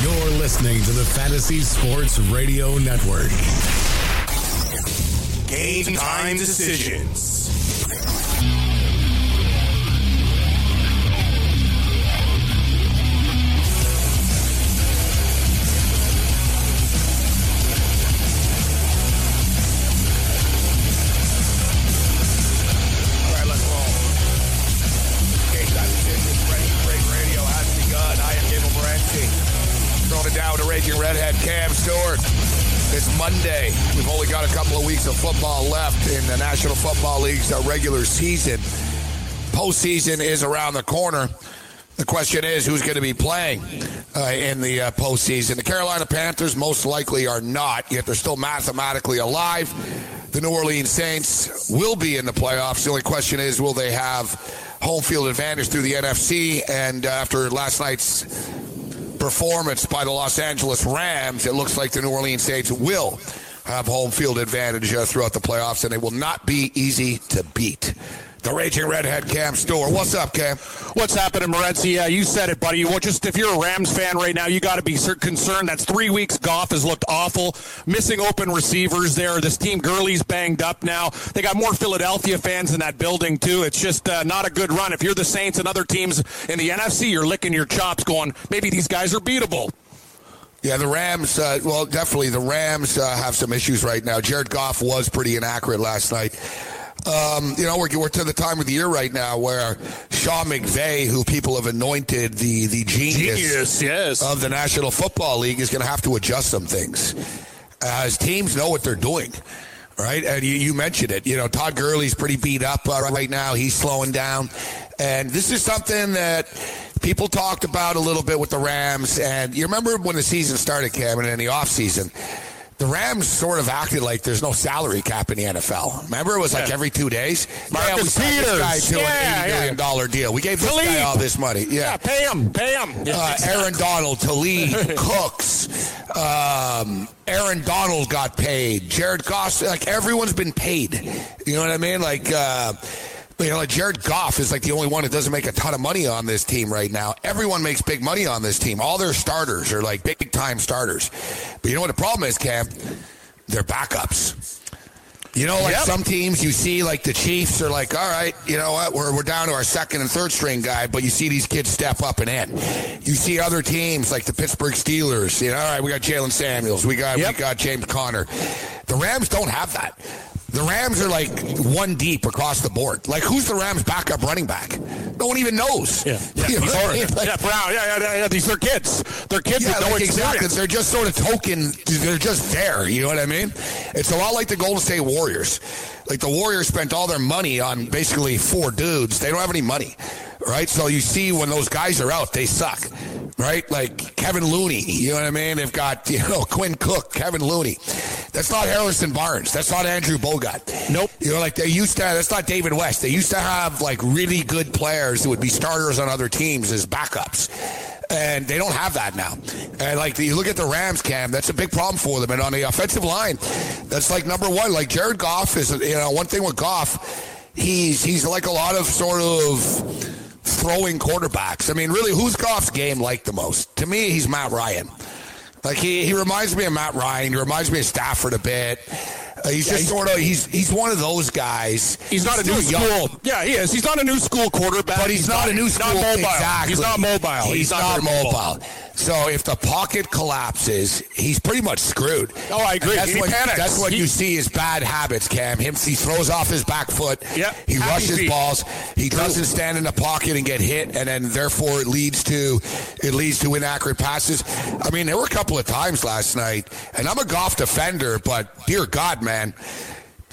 You're listening to the Fantasy Sports Radio Network. Game Time Decisions. Monday. We've only got a couple of weeks of football left in the National Football League's regular season. Postseason is around the corner. The question is, who's going to be playing in the postseason? The Carolina Panthers most likely are not, yet they're still mathematically alive. The New Orleans Saints will be in the playoffs. The only question is, will they have home field advantage through the NFC? And after last night's performance by the Los Angeles Rams, it looks like the New Orleans Saints will have home field advantage throughout the playoffs, and they will not be easy to beat. The Raging Redhead, Cam Stewart. What's up, Cam? What's happening, Morency? Yeah, you said it, buddy. Well, just if you're a Rams fan right now, you got to be concerned. That's 3 weeks. Goff has looked awful. Missing open receivers there. This team, Gurley's banged up now. They got more Philadelphia fans in that building, too. It's just not a good run. If you're the Saints and other teams in the NFC, you're licking your chops going, maybe these guys are beatable. Yeah, the Rams, the Rams have some issues right now. Jared Goff was pretty inaccurate last night. We're to the time of the year right now where Sean McVay, who people have anointed the genius yes. of the National Football League, is going to have to adjust some things. As teams know what they're doing, right? And you mentioned it. You know, Todd Gurley's pretty beat up right now. He's slowing down. And this is something that people talked about a little bit with the Rams. And you remember when the season started, Cameron, in the offseason, the Rams sort of acted like there's no salary cap in the NFL. Remember, it was like every 2 days. Marcus Peters. An $80 million deal. We gave this guy all this money. Yeah, pay him. Aaron Donald, Talib, Cooks. Aaron Donald got paid. Jared Goff, like everyone's been paid. You know what I mean? Like, Jared Goff is like the only one that doesn't make a ton of money on this team right now. Everyone makes big money on this team. All their starters are like big-time starters. But you know what the problem is, Cam? They're backups. You know, like some teams you see, like the Chiefs are like, all right, you know what, we're down to our second and third string guy, but you see these kids step up and in. You see other teams like the Pittsburgh Steelers, you know, all right, we got Jalen Samuels, we got James Conner. The Rams don't have that. The Rams are like one deep across the board. Like, who's the Rams' backup running back? No one even knows. Yeah. You know what I mean? Like, Brown. Yeah. These are kids. They're kids with no experience. Exactly. They're just sort of token. They're just there. You know what I mean? It's a lot like the Golden State Warriors. Like, the Warriors spent all their money on basically four dudes. They don't have any money, right? So you see when those guys are out, they suck, right? Like Kevin Looney, you know what I mean? They've got, Quinn Cook, Kevin Looney. That's not Harrison Barnes. That's not Andrew Bogut. Nope. You know, like they used to, that's not David West. They used to have like really good players who would be starters on other teams as backups. And they don't have that now. And, like, you look at the Rams, Cam, that's a big problem for them. And on the offensive line, that's, like, number one. Like, Jared Goff is, one thing with Goff, he's like a lot of sort of throwing quarterbacks. I mean, really, who's Goff's game like the most? To me, he's Matt Ryan. Like, he reminds me of Matt Ryan. He reminds me of Stafford a bit. He's one of those guys. He's not a new school. Yeah, he is. He's not a new school quarterback. But he's not a new school. Exactly. He's not mobile. He's not mobile. So if the pocket collapses, he's pretty much screwed. Oh, I agree. That's what you see is bad habits, Cam. He throws off his back foot. Yep. He rushes balls. He doesn't stand in the pocket and get hit, and then therefore it leads to inaccurate passes. I mean, there were a couple of times last night, and I'm a Goff defender, but dear God, man,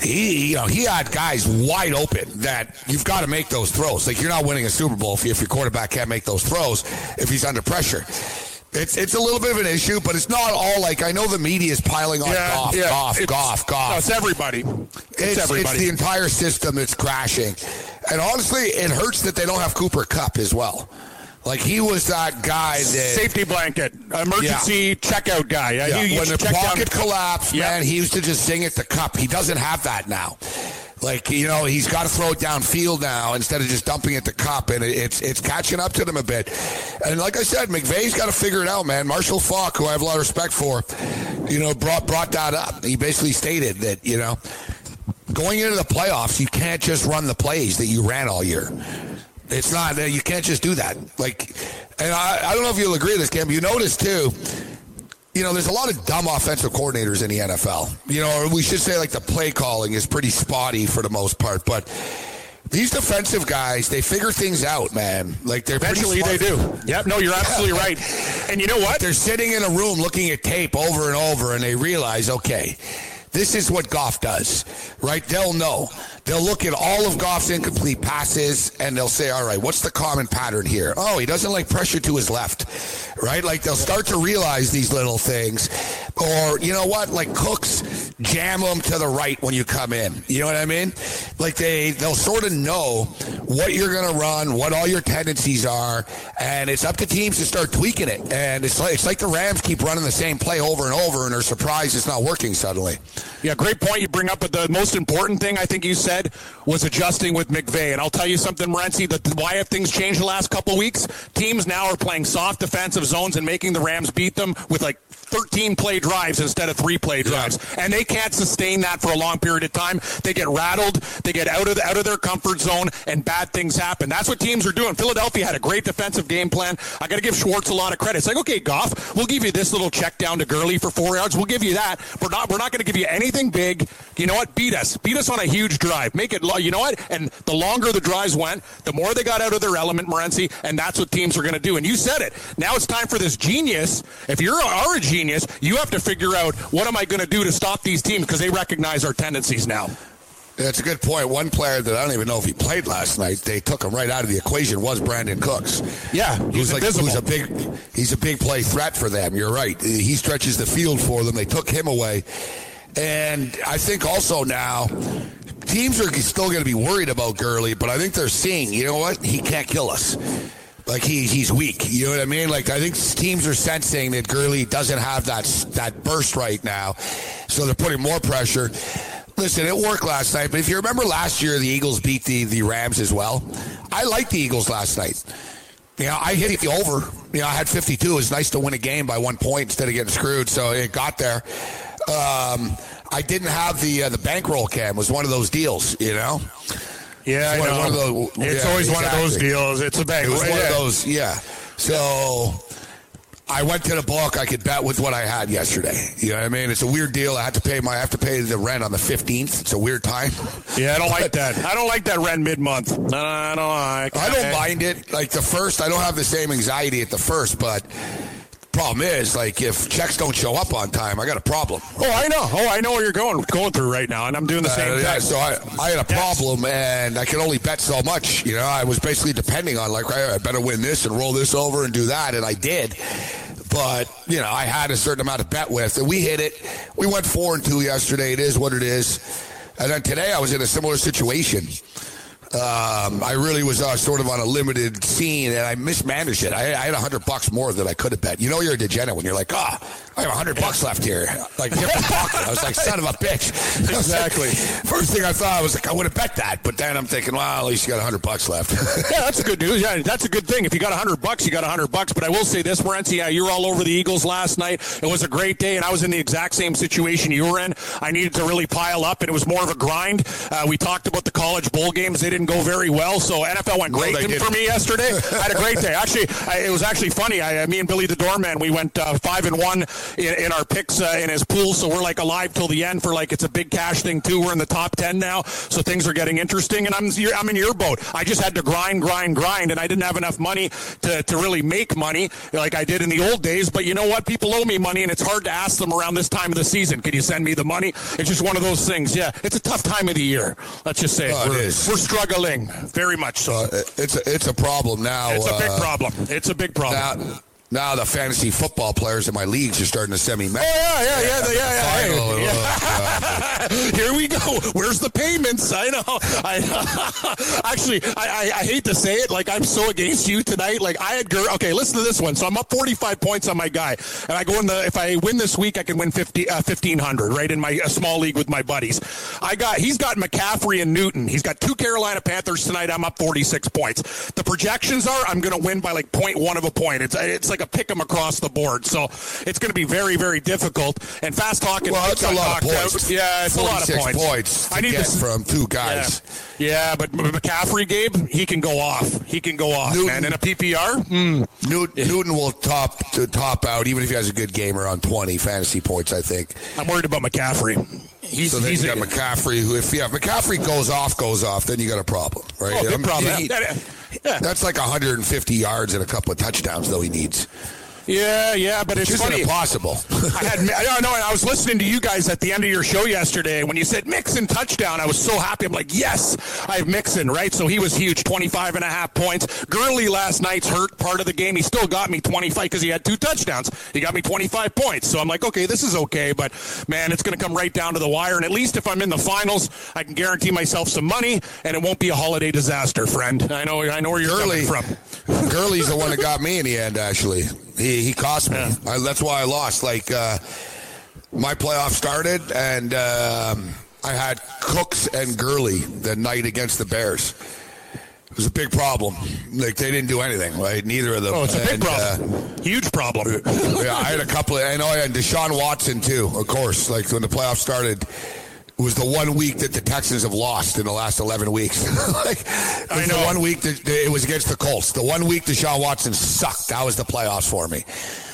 he had guys wide open that you've got to make those throws. Like, you're not winning a Super Bowl if your quarterback can't make those throws if he's under pressure. It's a little bit of an issue, but it's not all like, I know the media is piling on Goff. No, it's everybody. It's everybody. It's the entire system that's crashing. And honestly, it hurts that they don't have Cooper Cup as well. Like, he was that guy that... Safety blanket, emergency checkout guy. When the pocket collapsed, man, he used to just zing at the cup. He doesn't have that now. Like, you know, he's got to throw it downfield now instead of just dumping at the cup, and it's catching up to them a bit. And like I said, McVay's got to figure it out, man. Marshall Faulk, who I have a lot of respect for, you know, brought that up. He basically stated that, you know, going into the playoffs, you can't just run the plays that you ran all year. It's not, you can't just do that. Like, and I don't know if you'll agree with this, Cam, but you notice, too, you know, there's a lot of dumb offensive coordinators in the NFL. You know, or we should say, like, the play calling is pretty spotty for the most part. But these defensive guys, they figure things out, man. Like, they're eventually pretty smart. They do. Yep, no, you're absolutely right. And you know what? They're sitting in a room looking at tape over and over, and they realize, okay, this is what Goff does, right? They'll know. They'll look at all of Goff's incomplete passes, and they'll say, all right, what's the common pattern here? Oh, he doesn't like pressure to his left, right? Like, they'll start to realize these little things. Or, you know what? Like, Cooks, jam them to the right when you come in. You know what I mean? Like, they'll sort of know what you're going to run, what all your tendencies are, and it's up to teams to start tweaking it. And it's like the Rams keep running the same play over and over, and they're surprised it's not working suddenly. Yeah, great point you bring up, but the most important thing I think you said was adjusting with McVay. And I'll tell you something, Morency, why have things changed the last couple weeks? Teams now are playing soft defensive zones and making the Rams beat them with like 13-play drives instead of 3-play drives. And they can't sustain that for a long period of time. They get rattled. They get out of their comfort zone, and bad things happen. That's what teams are doing. Philadelphia had a great defensive game plan. I got to give Schwartz a lot of credit. It's like, okay, Goff, we'll give you this little check down to Gurley for 4 yards. We'll give you that. We're not going to give you anything big. You know what? Beat us on a huge drive. Make it, you know what? And the longer the drives went, the more they got out of their element, Morency, and that's what teams are going to do. And you said it. Now it's time for this genius. If you are a genius, you have to figure out, what am I going to do to stop these teams? Because they recognize our tendencies now. That's a good point. One player that I don't even know if he played last night, they took him right out of the equation, was Brandon Cooks. Yeah, he's a big play threat for them. You're right. He stretches the field for them. They took him away. And I think also now, teams are still going to be worried about Gurley, but I think they're seeing, you know what, he can't kill us. Like, he's weak. You know what I mean? Like, I think teams are sensing that Gurley doesn't have that burst right now, so they're putting more pressure. Listen, it worked last night, but if you remember last year, the Eagles beat the Rams as well. I liked the Eagles last night. You know, I hit the over. You know, I had 52. It was nice to win a game by 1 point instead of getting screwed, so it got there. I didn't have the bankroll, Cam. It was one of those deals, you know? Yeah, I know. One of those deals. It's a bank. It was one of those, yeah. So I went to the book. I could bet with what I had yesterday. You know what I mean? It's a weird deal. I have to pay the rent on the 15th. It's a weird time. Yeah, I don't like that. I don't like that rent mid-month. I don't mind it. Like the first, I don't have the same anxiety at the first, but problem is, like, if checks don't show up on time, I got a problem. Oh, I know. Oh, I know what you're going through right now, and I'm doing the same thing. Yeah, so I had a problem, and I could only bet so much. You know, I was basically depending on, like, I better win this and roll this over and do that, and I did. But, you know, I had a certain amount to bet with, and we hit it. We went 4-2 yesterday. It is what it is. And then today I was in a similar situation. I really was sort of on a limited scene, and I mismanaged it. I had $100 more than I could have bet. You know you're a degenerate when you're like, I have $100 left here. Like, different pocket. I was like, son of a bitch. Exactly. First thing I thought, I was like, I would have bet that. But then I'm thinking, well, at least you got $100 left. Yeah, that's a good news. Yeah, that's a good thing. If you got $100, you got $100. But I will say this, Morency, you were all over the Eagles last night. It was a great day, and I was in the exact same situation you were in. I needed to really pile up, and it was more of a grind. We talked about the college bowl games. They didn't go very well, so NFL went great for me yesterday. I had a great day. Actually, it was actually funny. Me and Billy the Doorman, we went 5-1 in our picks in his pool, so we're like alive till the end for like it's a big cash thing too. We're in the top 10 now, so things are getting interesting. And I'm in your boat. I just had to grind, and I didn't have enough money to really make money like I did in the old days. But you know what? People owe me money, and it's hard to ask them around this time of the season. Can you send me the money? It's just one of those things. Yeah, it's a tough time of the year. Let's just say we're struggling very much so. It's a problem now. It's a big problem. Now the fantasy football players in my leagues are starting to send me. Here we go. Where's the payments? I know. Actually, I hate to say it. Like, I'm so against you tonight. Like, I had Gurley. Okay, listen to this one. So I'm up 45 points on my guy, and I go in the. If I win this week, I can win 1,500 right in my small league with my buddies. He's got McCaffrey and Newton. He's got two Carolina Panthers tonight. I'm up 46 points. The projections are I'm going to win by like 0.1 of a point. It's like a pick 'em across the board, so it's going to be very, very difficult. And fast talking, well, it's a lot of points. Yeah, it's a lot of points. I need this from two guys. Yeah, but McCaffrey, Gabe, he can go off. He can go off, man. In a PPR, Newton will top out, even if he has a good game, around 20 fantasy points. I think. I'm worried about McCaffrey. So then you got McCaffrey, who if McCaffrey goes off, then you got a problem, right? Oh, big problem. That's like 150 yards and a couple of touchdowns, though, he needs. Yeah, but it's funny. It's impossible. I was listening to you guys at the end of your show yesterday when you said Mixon touchdown. I was so happy. I'm like, yes, I have Mixon, right? So he was huge, 25.5 points. Gurley last night's hurt part of the game. He still got me 25 because he had two touchdowns. He got me 25 points. So I'm like, okay, this is okay. But, man, it's going to come right down to the wire. And at least if I'm in the finals, I can guarantee myself some money, and it won't be a holiday disaster, friend. I know where you're coming from. Gurley's the one that got me in the end, actually. He cost me. Yeah. That's why I lost. Like, my playoff started, and I had Cooks and Gurley the night against the Bears. It was a big problem. Like, they didn't do anything, right? Neither of them. Oh, it's a big problem. Huge problem. Yeah, I had a couple. I had Deshaun Watson, too, of course. Like, when the playoffs started, it was the 1 week that the Texans have lost in the last 11 weeks. The 1 week that it was against the Colts. The 1 week Deshaun Watson sucked. That was the playoffs for me.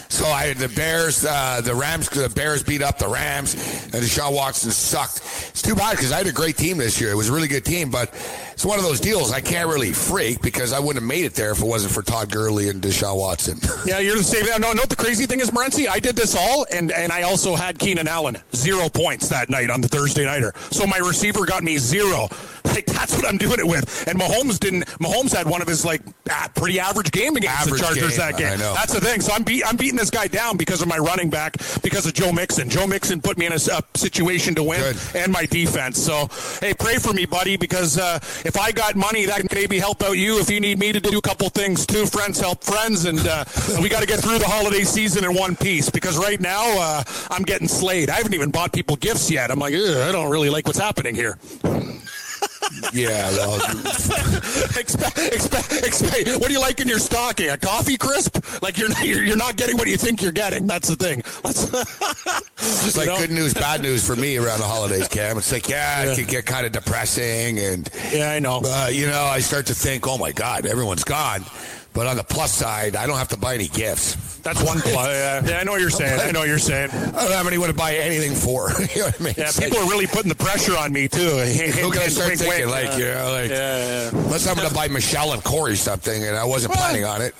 So I had the Bears, the Rams, because the Bears beat up the Rams, and Deshaun Watson sucked. It's too bad because I had a great team this year. It was a really good team, but it's one of those deals I can't really freak because I wouldn't have made it there if it wasn't for Todd Gurley and Deshaun Watson. Yeah, you're the same. No, the crazy thing is, Morency, I did this all, and I also had Keenan Allen, 0 points that night on the Thursday nighter. So my receiver got me 0. Like, that's what I'm doing it with. And Mahomes didn't. Mahomes had one of his, like, pretty average game against the Chargers that game. I know. That's the thing. So I'm beating this guy down because of my running back, because of Joe Mixon. Joe Mixon put me in a situation to win and my defense. So, hey, pray for me, buddy, because if I got money, that can maybe help out you if you need me to do a couple things, too. Friends help friends, and we got to get through the holiday season in one piece because right now I'm getting slayed. I haven't even bought people gifts yet. I'm like, I don't really like what's happening here. Yeah. Well, what do you like in your stocking? A coffee crisp? Like you're not getting what you think you're getting. That's the thing. It's like good news, bad news for me around the holidays, Cam. It's like, it can get kind of depressing, and I know. I start to think, oh my God, everyone's gone. But on the plus side, I don't have to buy any gifts. That's one plus. Yeah, I know what you're saying. I don't have anyone to buy anything for. You know what I mean? Yeah, it's people are really putting the pressure on me, too. Who can I start thinking? Unless I'm going to buy Michelle and Corey something, and I wasn't planning on it.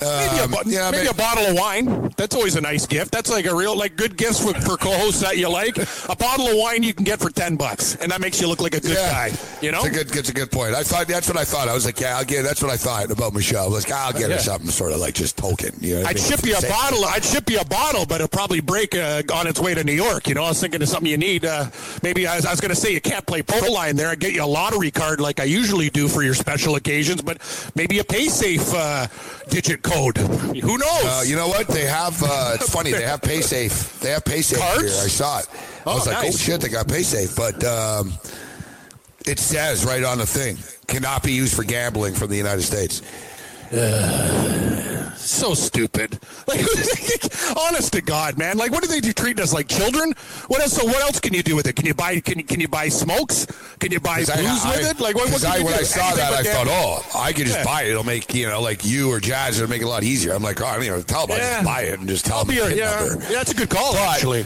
Maybe a bottle of wine. That's always a nice gift. That's like a real, like, good gifts for co-hosts that you like. A bottle of wine you can get for $10, and that makes you look like a good guy. You know? It's a good point. That's what I thought. I was like, that's what I thought about Michelle. I was like, I'll get her something sort of like just token. You know what I mean? Ship you a bottle. I'd ship you a bottle, but it'll probably break on its way to New York. You know, I was thinking of something you need. Maybe I was going to say you can't play pro line there. I'd get you a lottery card like I usually do for your special occasions, but maybe a PaySafe digit code. Who knows? You know what? They have, it's funny, they have PaySafe. They have PaySafe cards? Here. I saw it. I was like, nice. Oh, shit, they got PaySafe. But it says right on the thing, cannot be used for gambling from the United States. So stupid. Like, honest to God, man. Like, what do they do? Treat us like children? What else? So, what else can you do with it? Can you buy? Can you buy smokes? Can you buy booze with it? Like, what can you do? When I saw that, I thought, I could just buy it. It'll make like you or Jazz, it'll make it a lot easier. I'm like, I don't even have to tell them. I just buy it and just tell them. That's a good call, actually.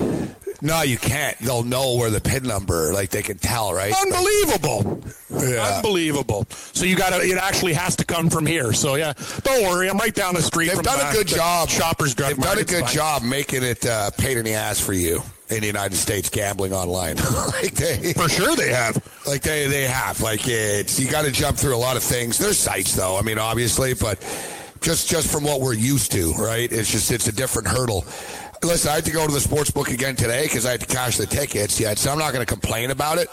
No, you can't. They'll know where the PIN number, like they can tell, right? Unbelievable. Unbelievable. So it actually has to come from here. So, don't worry. I'm right down the street from Shoppers Drug Mart. They've done a good job making it pain in the ass for you in the United States gambling online. For sure they have. Like, they have. Like, you got to jump through a lot of things. There's sites, though, I mean, obviously, but just from what we're used to, right? It's just, it's a different hurdle. Listen, I had to go to the sports book again today because I had to cash the tickets yet, so I'm not going to complain about it.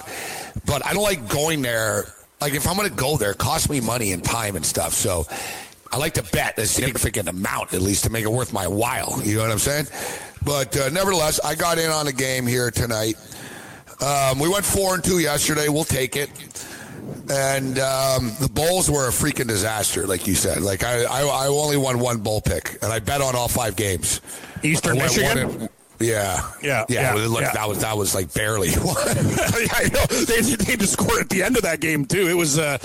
But I don't like going there. Like, if I'm going to go there, it costs me money and time and stuff. So I like to bet a significant amount, at least, to make it worth my while. You know what I'm saying? But nevertheless, I got in on a game here tonight. We went 4-2 yesterday. We'll take it. And the bowls were a freaking disaster, like you said. Like, I only won one bowl pick, and I bet on all five games. Eastern Michigan? Yeah. Look, yeah. That was like barely. I know. They just scored at the end of that game too. It was very,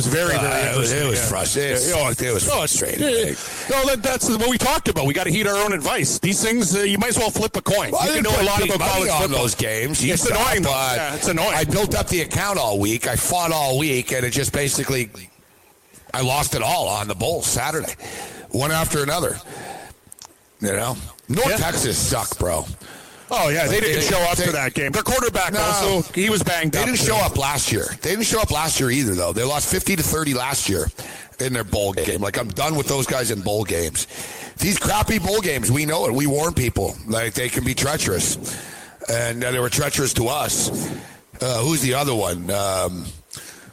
very interesting. It was frustrating. It was frustrating. No, that's what we talked about. We got to heed our own advice. These things, you might as well flip a coin. Well, you know a lot about college football. On those games. It's annoying. It's annoying. I built up the account all week. I fought all week, and it just basically, I lost it all on the bowl Saturday, one after another. You know, Texas sucked, bro. Oh, yeah, they didn't show up for that game. Their quarterback also, he was banged up. They didn't show up last year. They didn't show up last year either, though. They lost 50-30 last year in their bowl game. Like, I'm done with those guys in bowl games. These crappy bowl games, we know it. We warn people. Like, they can be treacherous. And they were treacherous to us. Who's the other one?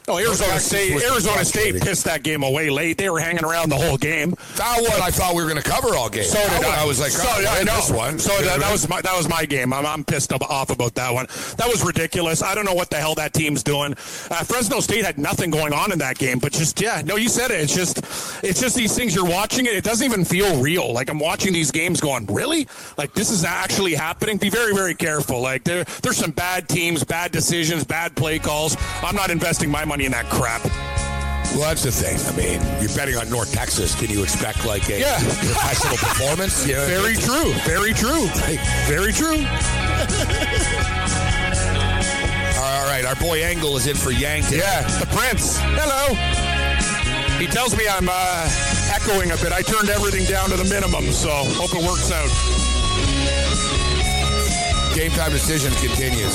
Arizona State pissed that game away late. They were hanging around the whole game. That one I thought we were going to cover all game. So did I. I was like, I know this one. So that was my game. I'm pissed off about that one. That was ridiculous. I don't know what the hell that team's doing. Fresno State had nothing going on in that game, but just you said it. It's just these things you're watching it. It doesn't even feel real. Like I'm watching these games, going, really? Like this is actually happening? Be very, very careful. Like there's some bad teams, bad decisions, bad play calls. I'm not investing my money in that crap. Well, that's the thing. I mean, you're betting on North Texas. Can you expect like a professional performance? You know, Very true. Very true. All right, our boy Engel is in for Yang today. Yeah, the Prince. Hello. He tells me I'm echoing a bit. I turned everything down to the minimum, so hope it works out. Game time decision continues.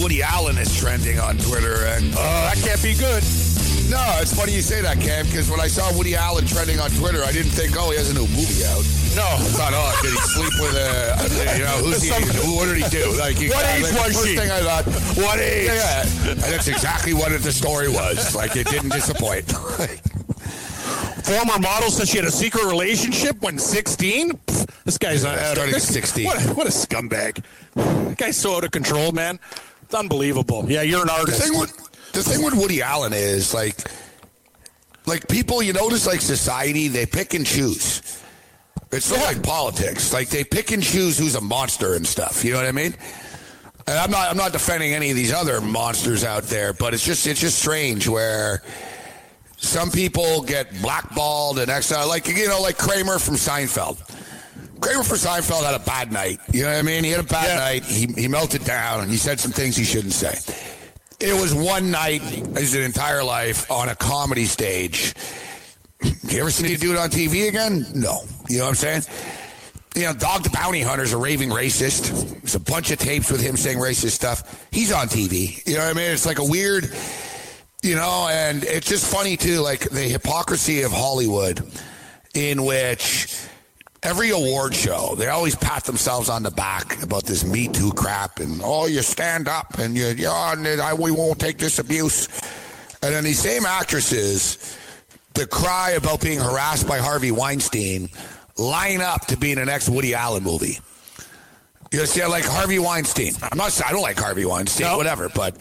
Woody Allen is trending on Twitter, and that can't be good. No, it's funny you say that, Cam, because when I saw Woody Allen trending on Twitter, I didn't think, he has a new movie out. No. I thought, did he sleep with a what did he do? Like, what age was she? First thing I thought, what age? Yeah, and that's exactly what the story was. Like, it didn't disappoint. Former model says she had a secret relationship when 16? Pfft, this guy's starting at 16. What a scumbag. That guy's so out of control, man. It's unbelievable. Yeah, you're an artist. The thing with Woody Allen is, like people, you notice, like, society, they pick and choose. It's not like politics. Like, they pick and choose who's a monster and stuff. You know what I mean? And I'm not defending any of these other monsters out there, but it's just strange where some people get blackballed and exiled. Like, like Kramer from Seinfeld. Kramer for Seinfeld had a bad night. You know what I mean? He had a bad night. He melted down, and he said some things he shouldn't say. It was one night his entire life on a comedy stage. You ever see the dude on TV again? No. You know what I'm saying? You know, Dog the Bounty Hunter's a raving racist. There's a bunch of tapes with him saying racist stuff. He's on TV. You know what I mean? It's like a weird, and it's just funny, too, like the hypocrisy of Hollywood in which... Every award show, they always pat themselves on the back about this Me Too crap and, you stand up and we won't take this abuse. And then these same actresses, the cry about being harassed by Harvey Weinstein, line up to be in the next Woody Allen movie. You understand? Like Harvey Weinstein. I don't like Harvey Weinstein, whatever, but...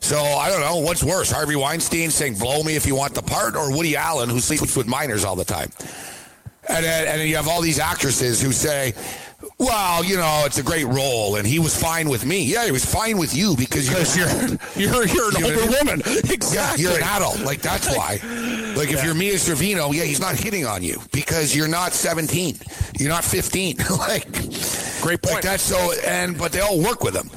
So, I don't know, what's worse, Harvey Weinstein saying, blow me if you want the part, or Woody Allen, who sleeps with minors all the time? And you have all these actresses who say, well, you know, it's a great role, and he was fine with me. Yeah, he was fine with you because you're an older woman. Exactly. Yeah, you're an adult. Like, that's why. Like, if you're Mia Sorvino, he's not hitting on you because you're not 17. You're not 15. Like, great point. Like, that's so, but they all work with him.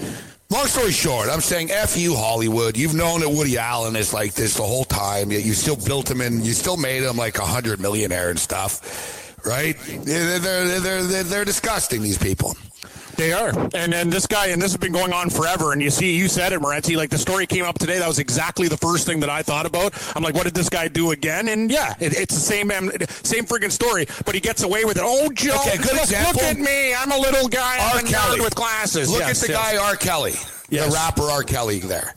Long story short, I'm saying, F you, Hollywood. You've known that Woody Allen is like this the whole time, yet you still built him in. You still made him like $100 millionaire and stuff, right? They're disgusting, these people. They are. And this guy, and this has been going on forever, and you said it, Morency, like the story came up today, that was exactly the first thing that I thought about. I'm like, what did this guy do again? And yeah, it's the same freaking story, but he gets away with it. Oh, Joe, okay, good example. Look at me, I'm a little guy, I'm a nerd with glasses. Look at the guy, R. Kelly, the rapper R. Kelly there.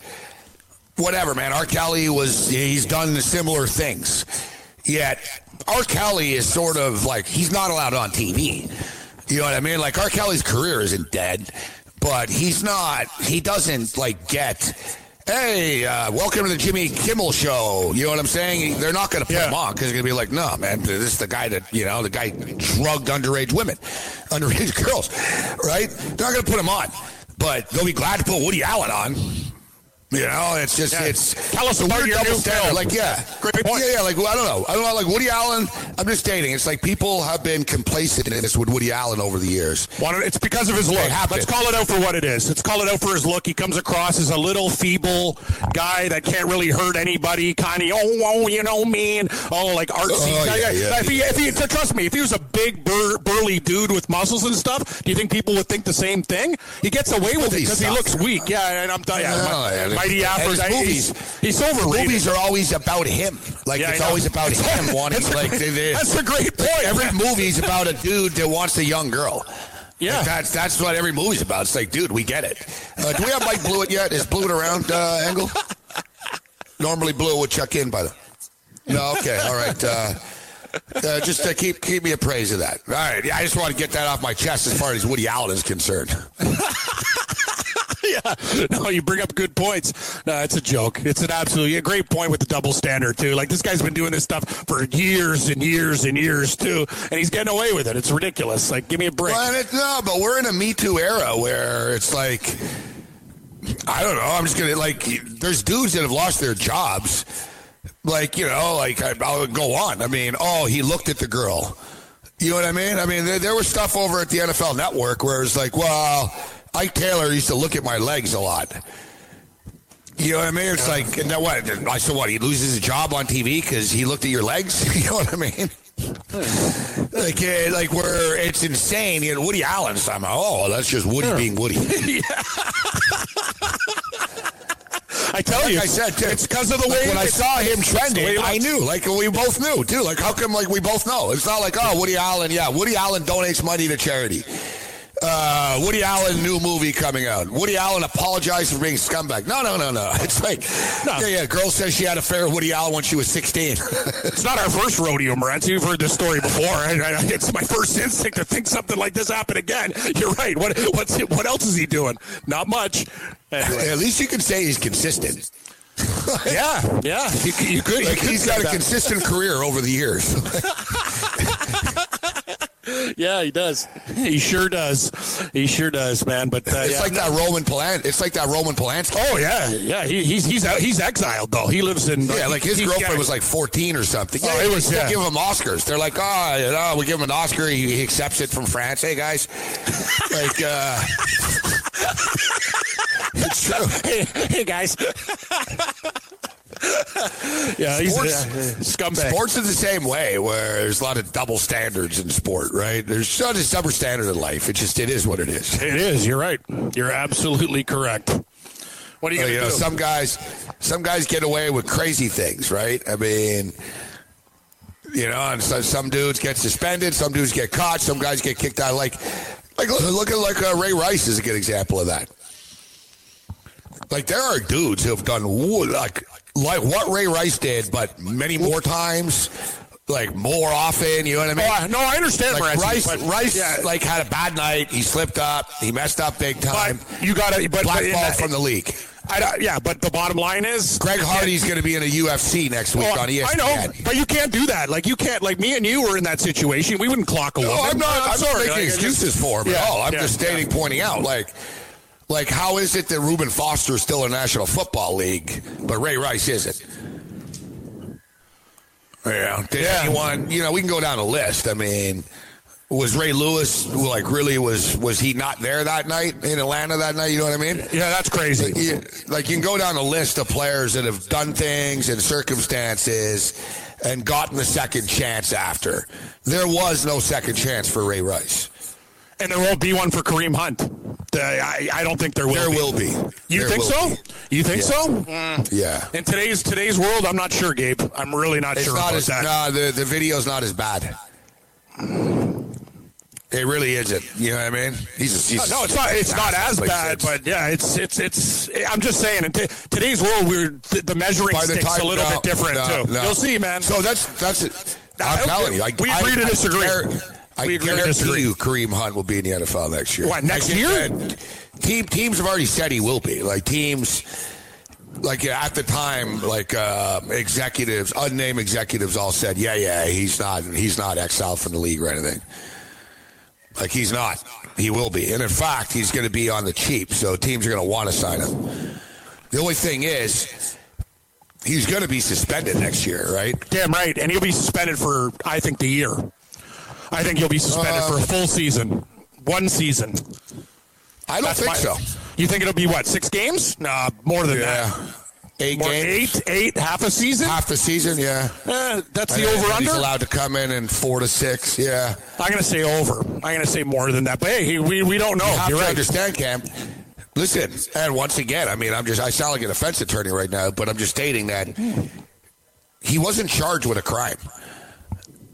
Whatever, man, R. Kelly, he's done the similar things, yet R. Kelly is sort of like, he's not allowed on TV. You know what I mean? Like, R. Kelly's career isn't dead, but he doesn't, like, get, hey, welcome to the Jimmy Kimmel show. You know what I'm saying? They're not going to put him on because they're going to be like, no, man, this is the guy that, you know, the guy drugged underage girls, right? They're not going to put him on, but they'll be glad to put Woody Allen on. You know, it's just, tell us about your double standard. Like, great point. Yeah, like, well, I don't know, like, Woody Allen, I'm just stating, it's like people have been complacent in this with Woody Allen over the years. It's because of his look. Let's call it out for what it is. Let's call it out for his look. He comes across as a little feeble guy that can't really hurt anybody, kind of, you know me, and, like, artsy. Trust me, if he was a big, burly dude with muscles and stuff, do you think people would think the same thing? He gets away with it because he looks weak. Yeah, and I'm done. He's overrated. Movies are always about him. Like, it's always about him wanting. Like, that's a great point. Every movie's about a dude that wants a young girl. Yeah, like that's what every movie's about. It's like, dude, we get it. Do we have Mike Blewett yet? Is Blewett around, Engel? Normally, Blewett would check in by the. No, okay, all right. Just keep me appraised of that. All right, I just want to get that off my chest as far as Woody Allen is concerned. No, you bring up good points. No, it's a joke. It's an absolutely a great point with the double standard, too. Like, this guy's been doing this stuff for years and years and years, too, and he's getting away with it. It's ridiculous. Like, give me a break. But we're in a Me Too era where it's like, I don't know. I'm just going to, like, there's dudes that have lost their jobs. Like, you know, like, I'll go on. I mean, he looked at the girl. You know what I mean? I mean, there was stuff over at the NFL Network where it's like, well, Ike Taylor used to look at my legs a lot. You know what I mean? It's like, and then what? So what? He loses his job on TV because he looked at your legs? You know what I mean? Like where it's insane. You know, Woody Allen somehow. That's just Woody being Woody. I tell you, I said it's because of the way when I saw him trending. I knew, like we both knew, too. Like, how come, like, we both know? It's not like, Woody Allen. Yeah, Woody Allen donates money to charity. Woody Allen, new movie coming out. Woody Allen apologized for being scumbag. No. It's like, girl says she had an affair with Woody Allen when she was 16. It's not our first rodeo, Morency. You've heard this story before. It's my first instinct to think something like this happened again. You're right. What else is he doing? Not much. Anyway. At least you can say he's consistent. Yeah. You could. Like, he's got a consistent career over the years. Yeah, he does. He sure does, man. But It's like that Roman Polanski. Oh yeah, yeah. He's exiled though. He lives in. Yeah, like his girlfriend was like 14 or something. Yeah, it was. They give him Oscars. They're like, we give him an Oscar. He accepts it from France. Hey guys, like. It's true. Hey guys. He's scumbag. Sports is the same way, where there's a lot of double standards in sport, right? There's not a double standard in life. It is what it is. It is. You're right. You're absolutely correct. What are you going to do? Some guys get away with crazy things, right? I mean, you know, and so some dudes get suspended, some dudes get caught, some guys get kicked out. Like look at Ray Rice is a good example of that. Like, there are dudes who have done like what Ray Rice did, but many more times, like more often. You know what I mean? I understand. Like Rice had a bad night. He slipped up. He messed up big time. Blackballed from the league. But the bottom line is Greg Hardy's going to be in a UFC next week on ESPN. I know, but you can't do that. Like, you can't. Like, me and you were in that situation. We wouldn't clock a woman. No, I'm not making excuses for him at all. I'm just stating, pointing out, like how is it that Reuben Foster is still in the National Football League, but Ray Rice isn't? Yeah. Anyone, we can go down a list. I mean, was Ray Lewis, was he not there that night in Atlanta that night? You know what I mean? Yeah, that's crazy. You can go down a list of players that have done things and circumstances and gotten the second chance after. There was no second chance for Ray Rice. And there won't be one for Kareem Hunt. I don't think there will be. You think so? You think so? Yeah. In today's world, I'm not sure, Gabe. I'm really not sure about that. No, the video's not as bad. It really isn't. You know what I mean? No, it's not. It's not as bad. But yeah, it's. I'm just saying. In today's world, the measuring sticks a little bit different too. No. You'll see, man. So that's it. I'm telling you, we agree to disagree. I guarantee you Kareem Hunt will be in the NFL next year. What, next year? Teams have already said he will be. Like, teams, like, at the time, like, unnamed executives all said, he's not exiled from the league or anything. Like, he's not. He will be. And, in fact, he's going to be on the cheap, so teams are going to want to sign him. The only thing is, he's going to be suspended next year, right? Damn right. And he'll be suspended for, I think, the year. I think he'll be suspended for a full season. One season. I don't think so. You think it'll be, what, 6 games? Nah, more than that. 8 games? Eight, half a season? Half a season, yeah. That's the over-under? He's allowed to come in 4 to 6, yeah. I'm going to say over. I'm going to say more than that. But, hey, we don't know. You have to understand, Cam. Listen, and once again, I mean, I sound like an offense attorney right now, but I'm just stating that he wasn't charged with a crime.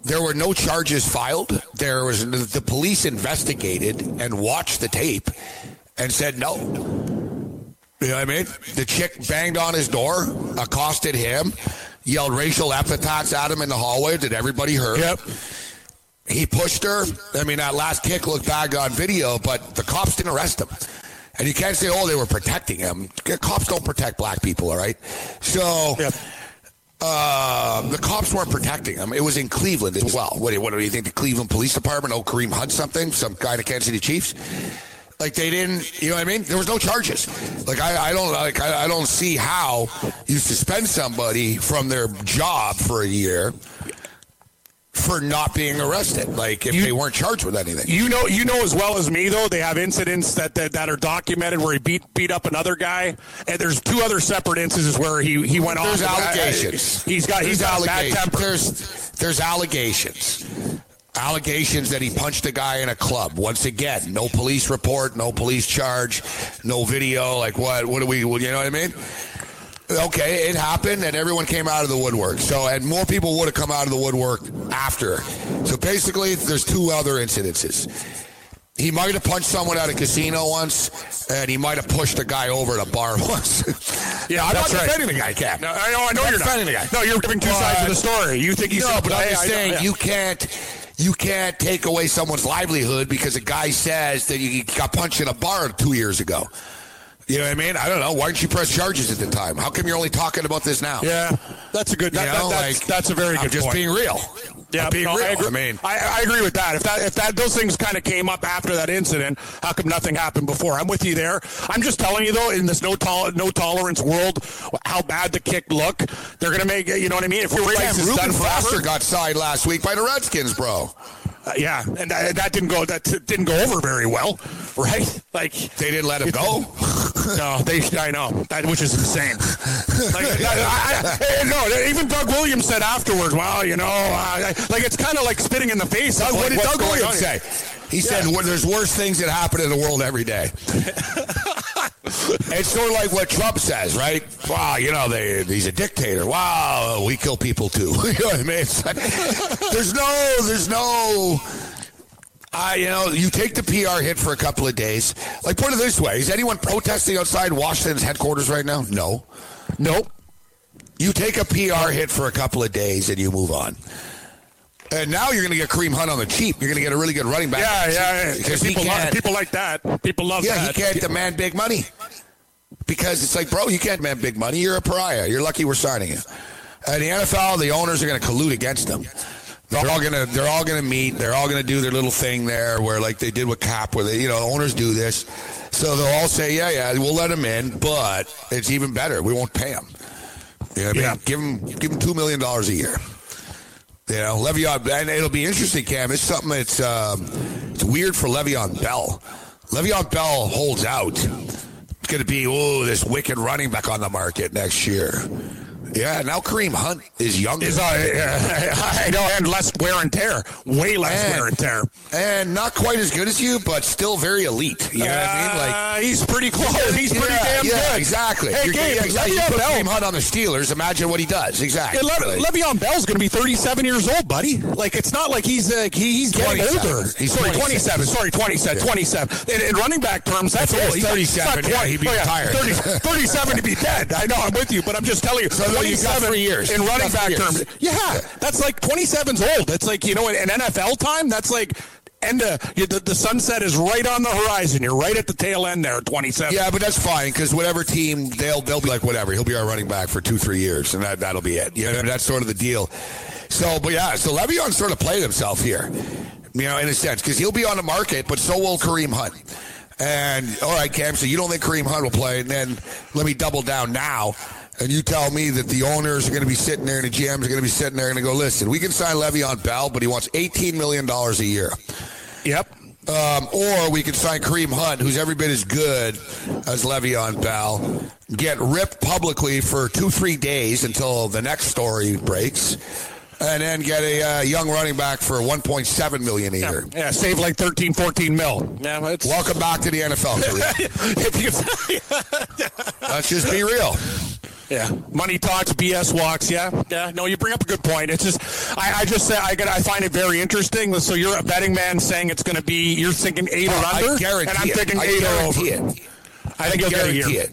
There were no charges filed. The police investigated and watched the tape and said no. You know what I mean? The chick banged on his door, accosted him, yelled racial epithets at him in the hallway that everybody heard. Yep. He pushed her. I mean, that last kick looked bad on video, but the cops didn't arrest him. And you can't say, they were protecting him. Cops don't protect black people, all right? So... Yep. The cops weren't protecting him. It was in Cleveland as well. What do you think? The Cleveland Police Department? Oh, Kareem Hunt something? Some guy in the Kansas City Chiefs? Like, they didn't, you know what I mean? There was no charges. Like, I don't see how you suspend somebody from their job for a year for not being arrested, like, if they weren't charged with anything. You know as well as me, though, they have incidents that are documented where he beat up another guy, and there's 2 other separate instances where he went off. There's allegations. He's got a bad temper. There's allegations. Allegations that he punched a guy in a club. Once again, no police report, no police charge, no video. Like, what do we, you know what I mean? Okay, it happened, and everyone came out of the woodwork. So, and more people would have come out of the woodwork after. So, basically, there's 2 other incidences. He might have punched someone at a casino once, and he might have pushed a guy over at a bar once. Yeah, I'm not defending the guy, Cap. No, I know you're not defending the guy. No, you're giving 2 sides of the story. You think he's I'm just saying you can't. You can't take away someone's livelihood because a guy says that he got punched in a bar 2 years ago. You know what I mean? I don't know. Why didn't you press charges at the time? How come you're only talking about this now? Yeah, that's a good. That's a very good. I'm just point. Being real. Yeah, I'm being real. I mean, I agree with that. If those things kind of came up after that incident, how come nothing happened before? I'm with you there. I'm just telling you though, in this no tolerance world, how bad the kick look. They're gonna make it. You know what I mean? If we're Reuben Foster got signed last week by the Redskins, bro. Yeah, and that didn't go over very well, right? Like they didn't let him go. No, I know that, which is insane. Like, even Doug Williams said afterwards, "Well, like it's kind of like spitting in the face." What did Doug Williams say? He said, "Well, there's worse things that happen in the world every day." It's sort of like what Trump says, right? Wow, he's a dictator. Wow, we kill people too. You know what I mean? Like, you take the PR hit for a couple of days. Like, put it this way. Is anyone protesting outside Washington's headquarters right now? No. Nope. You take a PR hit for a couple of days and you move on. And now you're going to get Kareem Hunt on the cheap. You're going to get a really good running back. Yeah, yeah. Because people like that. People love that. Yeah, he can't demand big money. because it's like, bro, you can't make big money. You're a pariah. You're lucky we're signing you. And the NFL, the owners are going to collude against them. They're all gonna meet. They're all gonna do their little thing there, where like they did with Cop, where they, you know, owners do this. So they'll all say, yeah, we'll let them in, but it's even better. We won't pay them. You know what I mean? Give them $2 million a year. You know, Le'Veon, and it'll be interesting, Cam. It's something that's it's weird for Le'Veon Bell. Le'Veon Bell holds out. It's gonna be this wicked running back on the market next year. Yeah, now Kareem Hunt is younger. I know, and less wear and tear. Way less wear and tear. And not quite as good as you, but still very elite. You know what I mean? Like, he's pretty close. He's pretty damn good. Exactly. Hey, you put Kareem Hunt on the Steelers, imagine what he does. Exactly. Yeah, Le'Veon Bell's going to be 37 years old, buddy. Like, it's not like he's getting older. He's 27. Sorry, 27. Yeah. 27. In running back terms, that's old. He's 37. Not 20. Yeah, he'd be tired. 37 to be dead. I know, I'm with you, but I'm just telling you. So 27 years in running back terms. Yeah, that's like 27's old. That's like, you know, in NFL time, that's like end of the sunset is right on the horizon. You're right at the tail end there, 27. Yeah, but that's fine because whatever team they'll be like, whatever, he'll be our running back for 2-3 years, and that'll be it. You know, that's sort of the deal. So, but yeah, so Le'Veon sort of played himself here, you know, in a sense, because he'll be on the market, but so will Kareem Hunt. And all right, Cam, so you don't think Kareem Hunt will play? And then let me double down now. And you tell me that the owners are going to be sitting there and the GMs are going to be sitting there and go, listen, we can sign Le'Veon Bell, but he wants $18 million a year. Yep. Or we can sign Kareem Hunt, who's every bit as good as Le'Veon Bell, get ripped publicly for 2-3 days until the next story breaks, and then get a young running back for $1.7 million a year. Yeah, save like $13-14 million. Yeah, welcome back to the NFL career. Let's just be real. Yeah, money talks, BS walks. Yeah. No, you bring up a good point. It's just, I find it very interesting. So you're a betting man saying it's going to be, you're thinking 8 or under, and I'm thinking 8 or over. I think you'll get a year.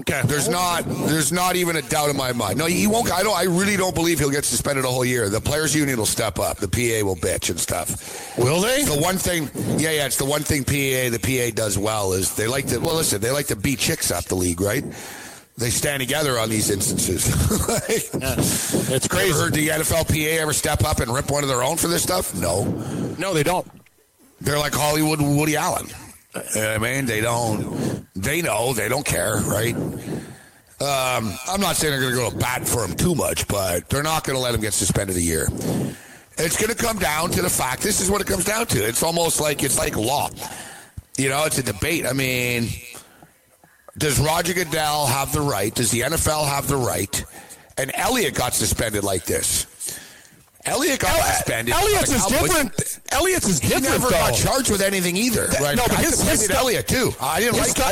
Okay. There's not even a doubt in my mind. No, he won't. I really don't believe he'll get suspended a whole year. The players' union will step up. The PA will bitch and stuff. Will they? It's the one thing the PA does well is they like to. Well, listen, they like to beat chicks up the league, right? They stand together on these instances. It's crazy. Ever heard the NFLPA ever step up and rip one of their own for this stuff? No, they don't. They're like Hollywood and Woody Allen. You know what I mean? They don't. They know. They don't care, right? I'm not saying they're going to go to bat for him too much, but they're not going to let him get suspended a year. It's going to come down to the fact. This is what it comes down to. It's almost like it's like law. You know, it's a debate. I mean, does Roger Goodell have the right? Does the NFL have the right? And Elliott got suspended like this. Elliott's is different. He never got charged with anything either. Right? No, but I defended Elliott too. I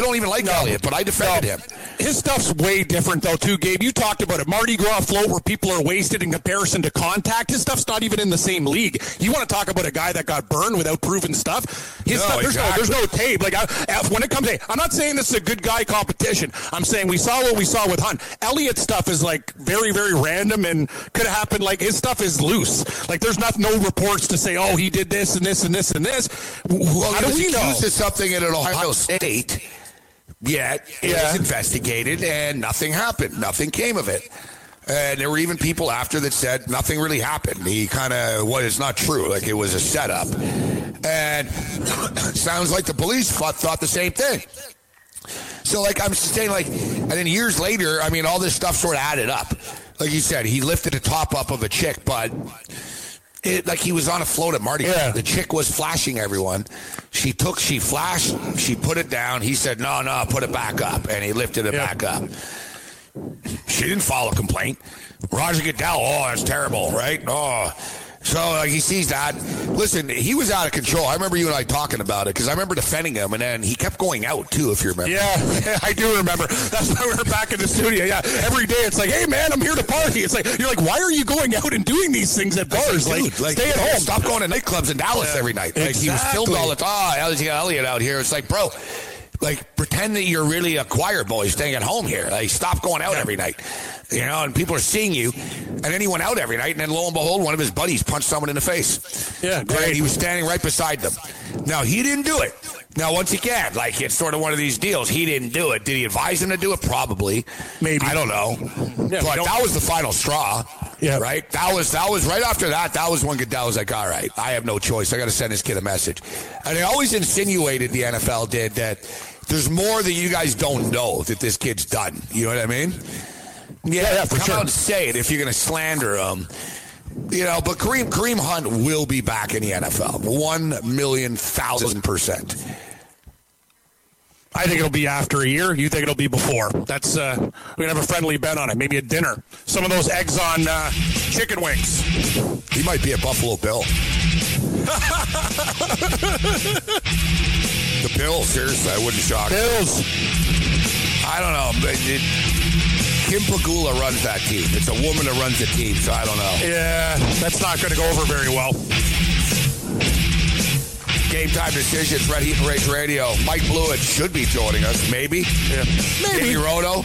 don't even like Elliott, but I defended him. His stuff's way different though too, Gabe. You talked about it. Mardi Gras float where people are wasted in comparison to contact. His stuff's not even in the same league. You want to talk about a guy that got burned without proven stuff? There's no tape. Like when it comes to, I'm not saying this is a good guy competition. I'm saying we saw what we saw with Hunt. Elliott's stuff is like very, very random and could happen. Like his stuff is loose. Like, there's no reports to say, oh, he did this and this and this and this. Well, how do we know? He was accused of something at Ohio State, yet it was investigated, and nothing happened. Nothing came of it. And there were even people after that said nothing really happened. He kind of, it's not true. Like, it was a setup. And it sounds like the police thought the same thing. So, like, I'm saying, like, and then years later, I mean, all this stuff sort of added up. Like you said, he lifted a top up of a chick, but he was on a float at Mardi Gras. Yeah. The chick was flashing everyone. She flashed, she put it down. He said, no, put it back up. And he lifted it back up. She didn't file a complaint. Roger Goodell, that's terrible, right? Oh. So he sees that. Listen, he was out of control. I remember you and I talking about it because I remember defending him, and then he kept going out, too, if you remember. Yeah, I do remember. That's why we're back in the studio. Yeah, every day it's like, hey, man, I'm here to party. It's like, you're like, why are you going out and doing these things at bars? Like, dude, stay at home. Stop going to nightclubs in Dallas every night. Like, exactly. He was filmed all the time. Elliott out here. It's like, bro, Like, pretend that you're really a choir boy staying at home here. Like, stop going out every night. You know, and people are seeing you. And then he went out every night, and then lo and behold, one of his buddies punched someone in the face. Yeah, great. Right? He was standing right beside them. Now, he didn't do it. Now, once again, like, it's sort of one of these deals. He didn't do it. Did he advise him to do it? Probably. Maybe. I don't know. Yeah, but that was the final straw. Yeah. Right? That was right after that. That was when Goodell was like, all right, I have no choice. I got to send this kid a message. And they always insinuated, the NFL did, that there's more that you guys don't know that this kid's done. You know what I mean? Yeah, for sure. Come out and say it if you're going to slander him. You know, but Kareem Hunt will be back in the NFL. 1,000,000%. I think it'll be after a year. You think it'll be before. That's we're going to have a friendly bet on it. Maybe a dinner. Some of those eggs on chicken wings. He might be a Buffalo Bill. The Bills, seriously, I wouldn't shock Bills. I don't know. Kim Pagula runs that team. It's a woman that runs the team, so I don't know. Yeah, that's not going to go over very well. Game Time Decisions, Red Heat and Race Radio. Mike Blewett should be joining us, maybe. Yeah. Maybe. Roto.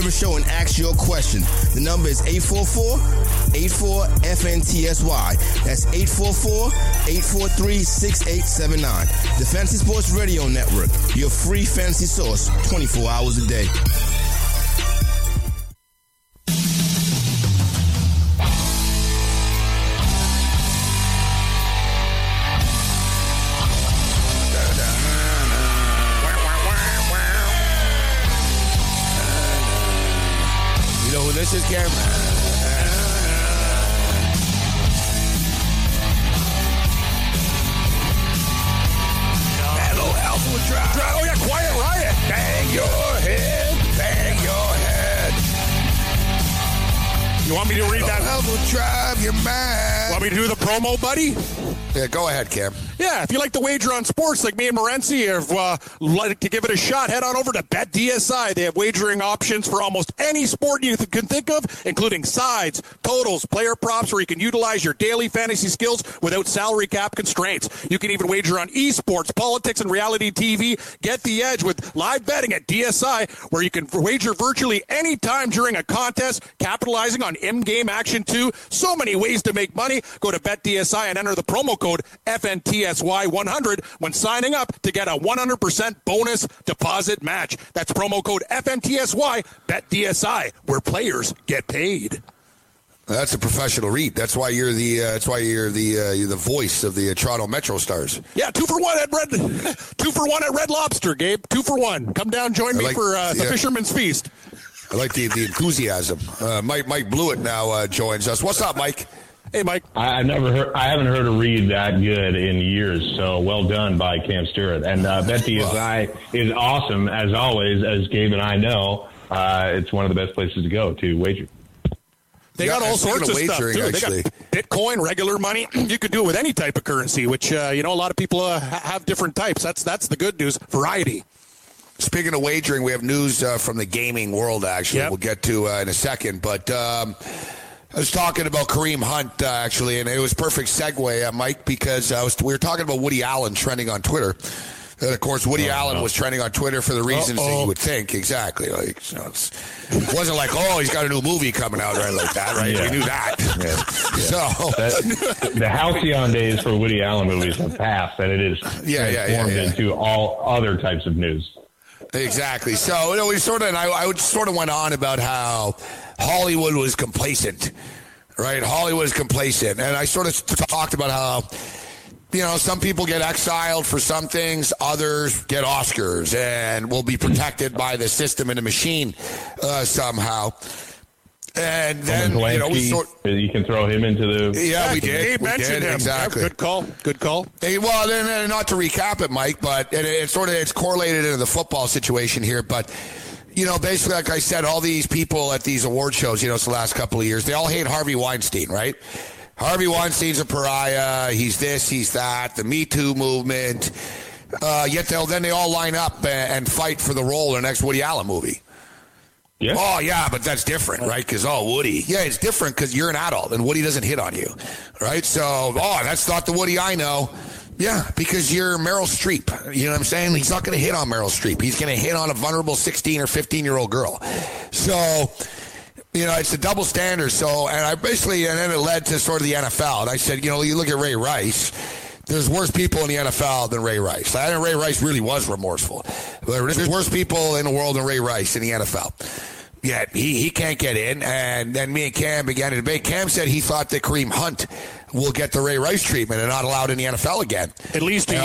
show and ask your question. The number is 844-84-FNTSY. That's 844-843-6879. The Fantasy Sports Radio Network, your free fantasy source 24 hours a day. This is Cameron. Hello, Alpha Drive. Oh, yeah, Quiet Riot. Bang your head. Bang your head. You want me to read that? Alpha Drive, you're mad. Want me to do the promo, buddy? Yeah, go ahead, Cam. Yeah, if you like to wager on sports like me and Morency, or like to give it a shot, head on over to BetDSI. They have wagering options for almost any sport you can think of, including sides, totals, player props, where you can utilize your daily fantasy skills without salary cap constraints. You can even wager on esports, politics, and reality TV. Get the edge with live betting at DSI, where you can wager virtually any time during a contest, capitalizing on in-game action, too. So many ways to make money. Go to BetDSI and enter the promo code FNTSY100 when signing up to get a 100% bonus deposit match. That's promo code FNTSY, BetDSI, where players get paid. That's a professional read. That's why you're the you're the voice of the Toronto Metro Stars. Yeah, 2 for 1 at Red. 2 for 1 at Red Lobster, Gabe. 2 for 1. Come down, join me for the Fisherman's Feast. I like the enthusiasm. Mike Blewett now joins us. What's up, Mike? Hey, Mike. I haven't heard a read that good in years, so well done by Cam Stewart. And BetDSI is awesome, as always, as Gabe and I know. It's one of the best places to go to wager. They got all sorts of stuff, too. Actually. They got Bitcoin, regular money. You could do it with any type of currency, which, you know, a lot of people have different types. That's the good news. Variety. Speaking of wagering, we have news from the gaming world, actually. Yep. We'll get to in a second, but... I was talking about Kareem Hunt, actually, and it was perfect segue, Mike, because we were talking about Woody Allen trending on Twitter. And, of course, Woody Allen was trending on Twitter for the reasons that you would think. Exactly. Like, you know, it wasn't like, he's got a new movie coming out right like that, right? Yeah. We knew that. Yeah. Yeah. So the halcyon days for Woody Allen movies have passed, and it is transformed into all other types of news. Exactly. So, you know, I sort of went on about how Hollywood was complacent, right? Hollywood is complacent. And I sort of talked about how, you know, some people get exiled for some things, others get Oscars and will be protected by the system and the machine somehow. And then Polanski, you can throw him into the... Yeah, we did. He mentioned him. Exactly. Yeah, good call. Good call. Hey, well, then not to recap it, Mike, but it's correlated into the football situation here, but... You know, basically, like I said, all these people at these award shows, you know, it's the last couple of years, they all hate Harvey Weinstein, right? Harvey Weinstein's a pariah. He's this, he's that, the Me Too movement. Yet then they all line up and fight for the role in the next Woody Allen movie. Yeah. Oh, yeah, but that's different, right? Because, Woody. Yeah, it's different because you're an adult and Woody doesn't hit on you, right? So, that's not the Woody I know. Yeah, because you're Meryl Streep. You know what I'm saying? He's not going to hit on Meryl Streep. He's going to hit on a vulnerable 16 or 15-year-old girl. So, you know, it's a double standard. So, and then it led to sort of the NFL. And I said, you know, you look at Ray Rice. There's worse people in the NFL than Ray Rice. I think Ray Rice really was remorseful. There's worse people in the world than Ray Rice in the NFL. Yeah, he can't get in. And then me and Cam began to debate. Cam said he thought that Kareem Hunt will get the Ray Rice treatment and not allowed in the NFL again. At least a year.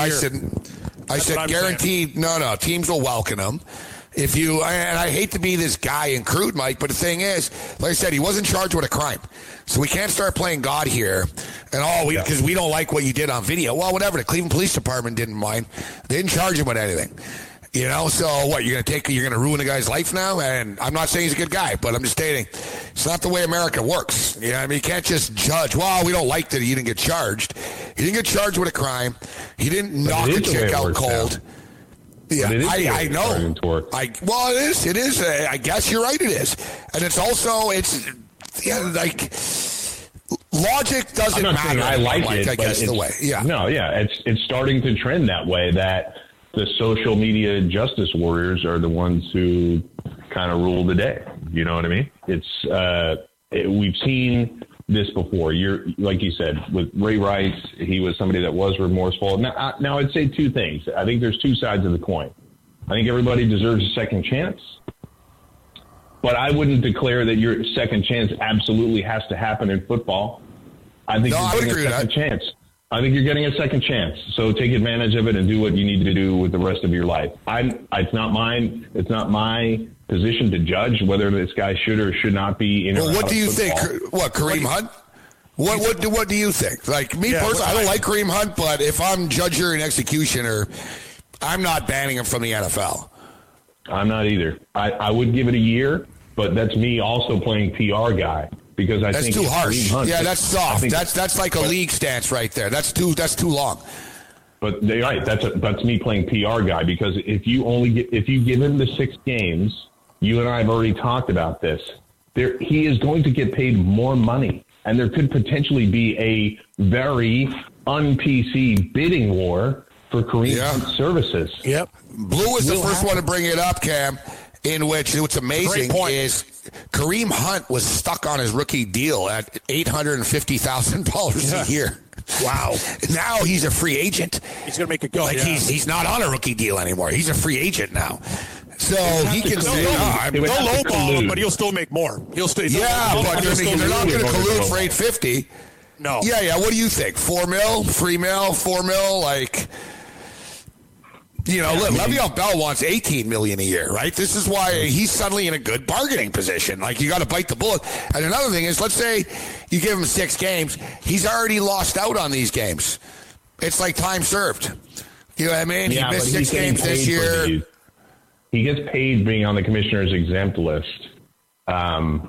I said guaranteed, saying. No, teams will welcome him. And I hate to be this guy and crude, Mike, but the thing is, like I said, he wasn't charged with a crime. So we can't start playing God here because we don't like what you did on video. Well, whatever. The Cleveland Police Department didn't mind. They didn't charge him with anything. You know, so what, you're going to ruin a guy's life now? And I'm not saying he's a good guy, but I'm just stating it's not the way America works. You know what I mean? You can't just judge, we don't like that he didn't get charged. He didn't get charged with a crime. He didn't knock a chick out cold. Yeah, I know. It is. I guess you're right, it is. And it's also, logic doesn't matter. I like it, I guess, the way. Yeah. No, yeah, it's starting to trend that way, that the social media justice warriors are the ones who kind of rule the day. You know what I mean? It's we've seen this before. You're like you said with Ray Rice, he was somebody that was remorseful. Now I'd say two things. I think there's two sides of the coin. I think everybody deserves a second chance, but I wouldn't declare that your second chance absolutely has to happen in football. I think you're getting a second chance. I think you're getting a second chance, so take advantage of it and do what you need to do with the rest of your life. It's not mine. It's not my position to judge whether this guy should or should not be in. Well, what do you think? What, Kareem Hunt? What do you think? Like me personally, I don't like Kareem Hunt, but if I'm judge, jury, and executioner, I'm not banning him from the NFL. I'm not either. I would give it a year, but that's me also playing PR guy. Because that's too harsh. Yeah, that's soft. That's like a league stance right there. That's too long. But they're right. That's me playing PR guy, because if you give him the 6 games, you and I have already talked about this. He is going to get paid more money, and there could potentially be a very un-PC bidding war for Kareem Hunt's services. Yep. Blue was the first one to bring it up, Cam. In which what's amazing is Kareem Hunt was stuck on his rookie deal at $850,000 a year. Wow! Now he's a free agent. He's going to make a go. Like he's not on a rookie deal anymore. He's a free agent now, so he can say, "They'll lowball him, but he'll still make more." He'll still but they're not going to collude for $850. No. Yeah. What do you think? $4 mil, $3 mil, $4 mil, like. You know, Le'Veon Bell wants $18 million a year, right? This is why he's suddenly in a good bargaining position. Like, you got to bite the bullet. And another thing is, let's say you give him 6 games. He's already lost out on these games. It's like time served. You know what I mean? Yeah, he missed 6 games this year. He gets paid being on the commissioner's exempt list. And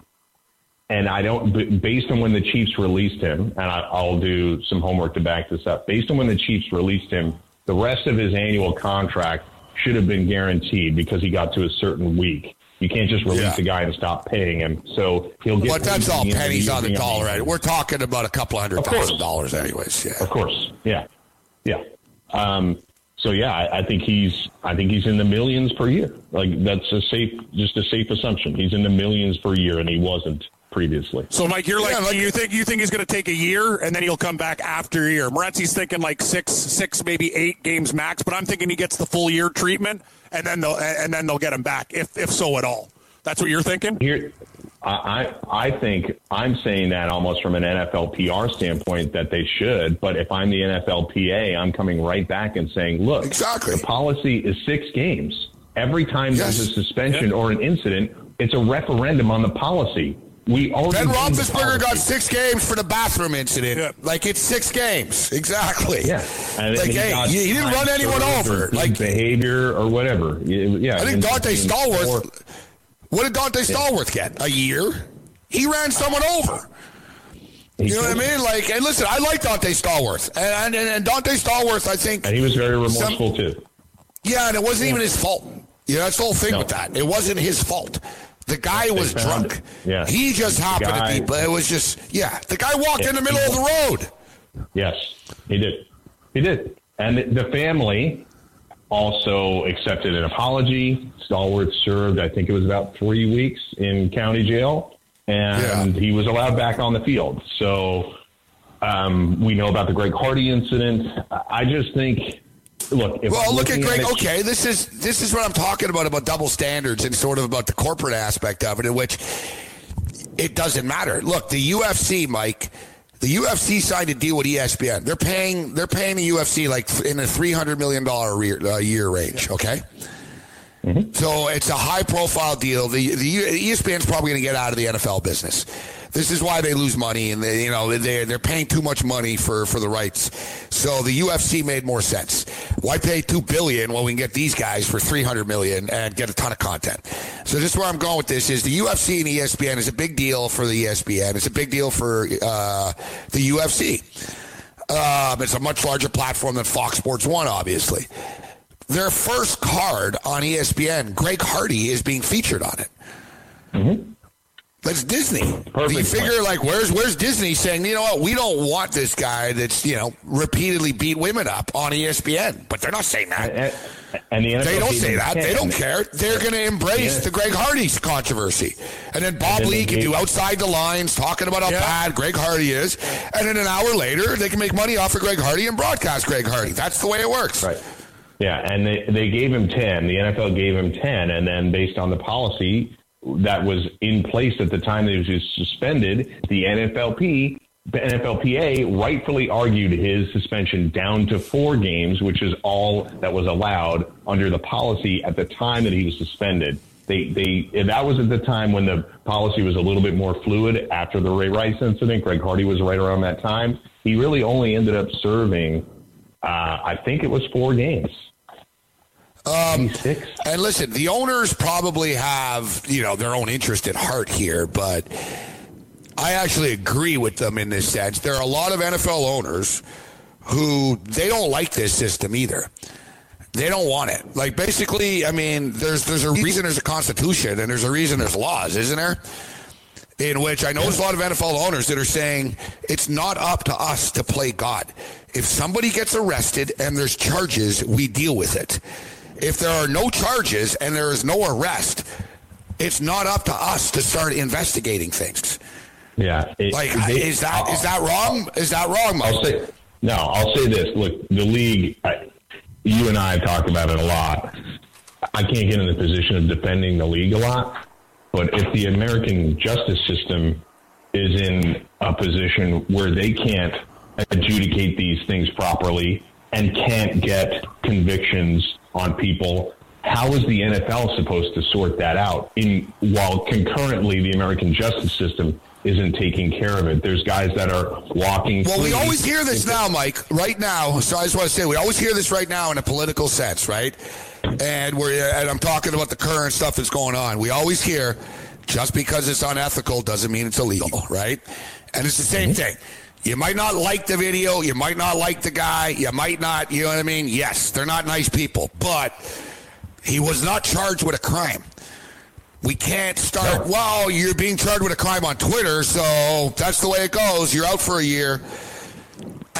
I don't, based on when the Chiefs released him, and I'll do some homework to back this up. Based on when the Chiefs released him, the rest of his annual contract should have been guaranteed because he got to a certain week. You can't just release the guy and stop paying him. So he'll get. But that's all pennies on the dollar, right? We're talking about a couple $100,000, anyways. Yeah. Of course. Yeah. I think he's in the millions per year. Like that's a safe assumption. He's in the millions per year, and he wasn't previously. So, Mike, you're you think he's going to take a year and then he'll come back after a year? Moretzi's thinking like six, maybe 8 games max, but I'm thinking he gets the full year treatment and then they'll get him back if so at all. That's what you're thinking? Here, I think I'm saying that almost from an NFL PR standpoint that they should, but if I'm the NFLPA, I'm coming right back and saying, look, the policy is 6 games. Every time there's a suspension or an incident, it's a referendum on the policy. we all. Ben Roethlisberger got 6 games for the bathroom incident. Yeah. Like, it's 6 games. Exactly. Yeah. Like, hey, he didn't run anyone over. Like behavior or whatever. Yeah. I think Dante Stallworth. What did Dante Stallworth get? A year? He ran someone over. You know what I mean? Like, and listen, I like Dante Stallworth. And Dante Stallworth, I think. And he was very remorseful, too. Yeah, and it wasn't even his fault. You know, that's the whole thing with that. It wasn't his fault. The guy was drunk. Yeah. He just happened to be, but it was just, the guy walked in the middle of the road. Yes, he did. He did. And the family also accepted an apology. Stallworth served, I think it was about 3 weeks in county jail. And he was allowed back on the field. So we know about the Greg Hardy incident. I just think, look. Look at Greg. Okay, this is what I'm talking about double standards and sort of about the corporate aspect of it, in which it doesn't matter. Look, the UFC, Mike. The UFC signed a deal with ESPN. They're paying the UFC like in the $300 million a year range. Okay. Mm-hmm. So it's a high-profile deal. The ESPN's probably going to get out of the NFL business. This is why they lose money, and they're paying too much money for the rights. So the UFC made more sense. Why pay $2 billion when we can get these guys for $300 million and get a ton of content? So this is where I'm going with this: is the UFC and ESPN is a big deal for the ESPN. It's a big deal for the UFC. It's a much larger platform than Fox Sports 1, obviously. Their first card on ESPN, Greg Hardy is being featured on it. Mm-hmm. That's Disney. Perfect. Do you figure, like, where's Disney saying, you know what, we don't want this guy that's, you know, repeatedly beat women up on ESPN? But they're not saying that. And the NFL they don't say that. They don't care. They're going to embrace the Greg Hardy's controversy. And then Bob Lee can do Outside the Lines talking about how bad Greg Hardy is. And then an hour later, they can make money off of Greg Hardy and broadcast Greg Hardy. That's the way it works. Right. Yeah, and they gave him 10. The NFL gave him 10, and then based on the policy that was in place at the time that he was suspended, the NFLPA rightfully argued his suspension down to 4 games, which is all that was allowed under the policy at the time that he was suspended. That was at the time when the policy was a little bit more fluid after the Ray Rice incident. Greg Hardy was right around that time. He really only ended up serving, I think it was 4 games. And listen, the owners probably have, you know, their own interest at heart here, but I actually agree with them in this sense. There are a lot of NFL owners who they don't like this system either. They don't want it. Like, basically, I mean, there's a reason there's a constitution and there's a reason there's laws, isn't there? In which I know there's a lot of NFL owners that are saying it's not up to us to play God. If somebody gets arrested and there's charges, we deal with it. If there are no charges and there is no arrest, it's not up to us to start investigating things. Yeah. Is that wrong? Is that wrong, Mike? I'll say this. Look, the league, you and I have talked about it a lot. I can't get in the position of defending the league a lot, but if the American justice system is in a position where they can't adjudicate these things properly and can't get convictions on people, how is the NFL supposed to sort that out while concurrently the American justice system isn't taking care of it? There's guys that are walking. Well, we always hear this now, Mike, right now. So I just want to say we always hear this right now in a political sense, right? And I'm talking about the current stuff that's going on. We always hear just because it's unethical doesn't mean it's illegal, right? And it's the same thing. You might not like the video. You might not like the guy. You might not, you know what I mean? Yes, they're not nice people, but he was not charged with a crime. We can't start, well, you're being charged with a crime on Twitter, so that's the way it goes. You're out for a year.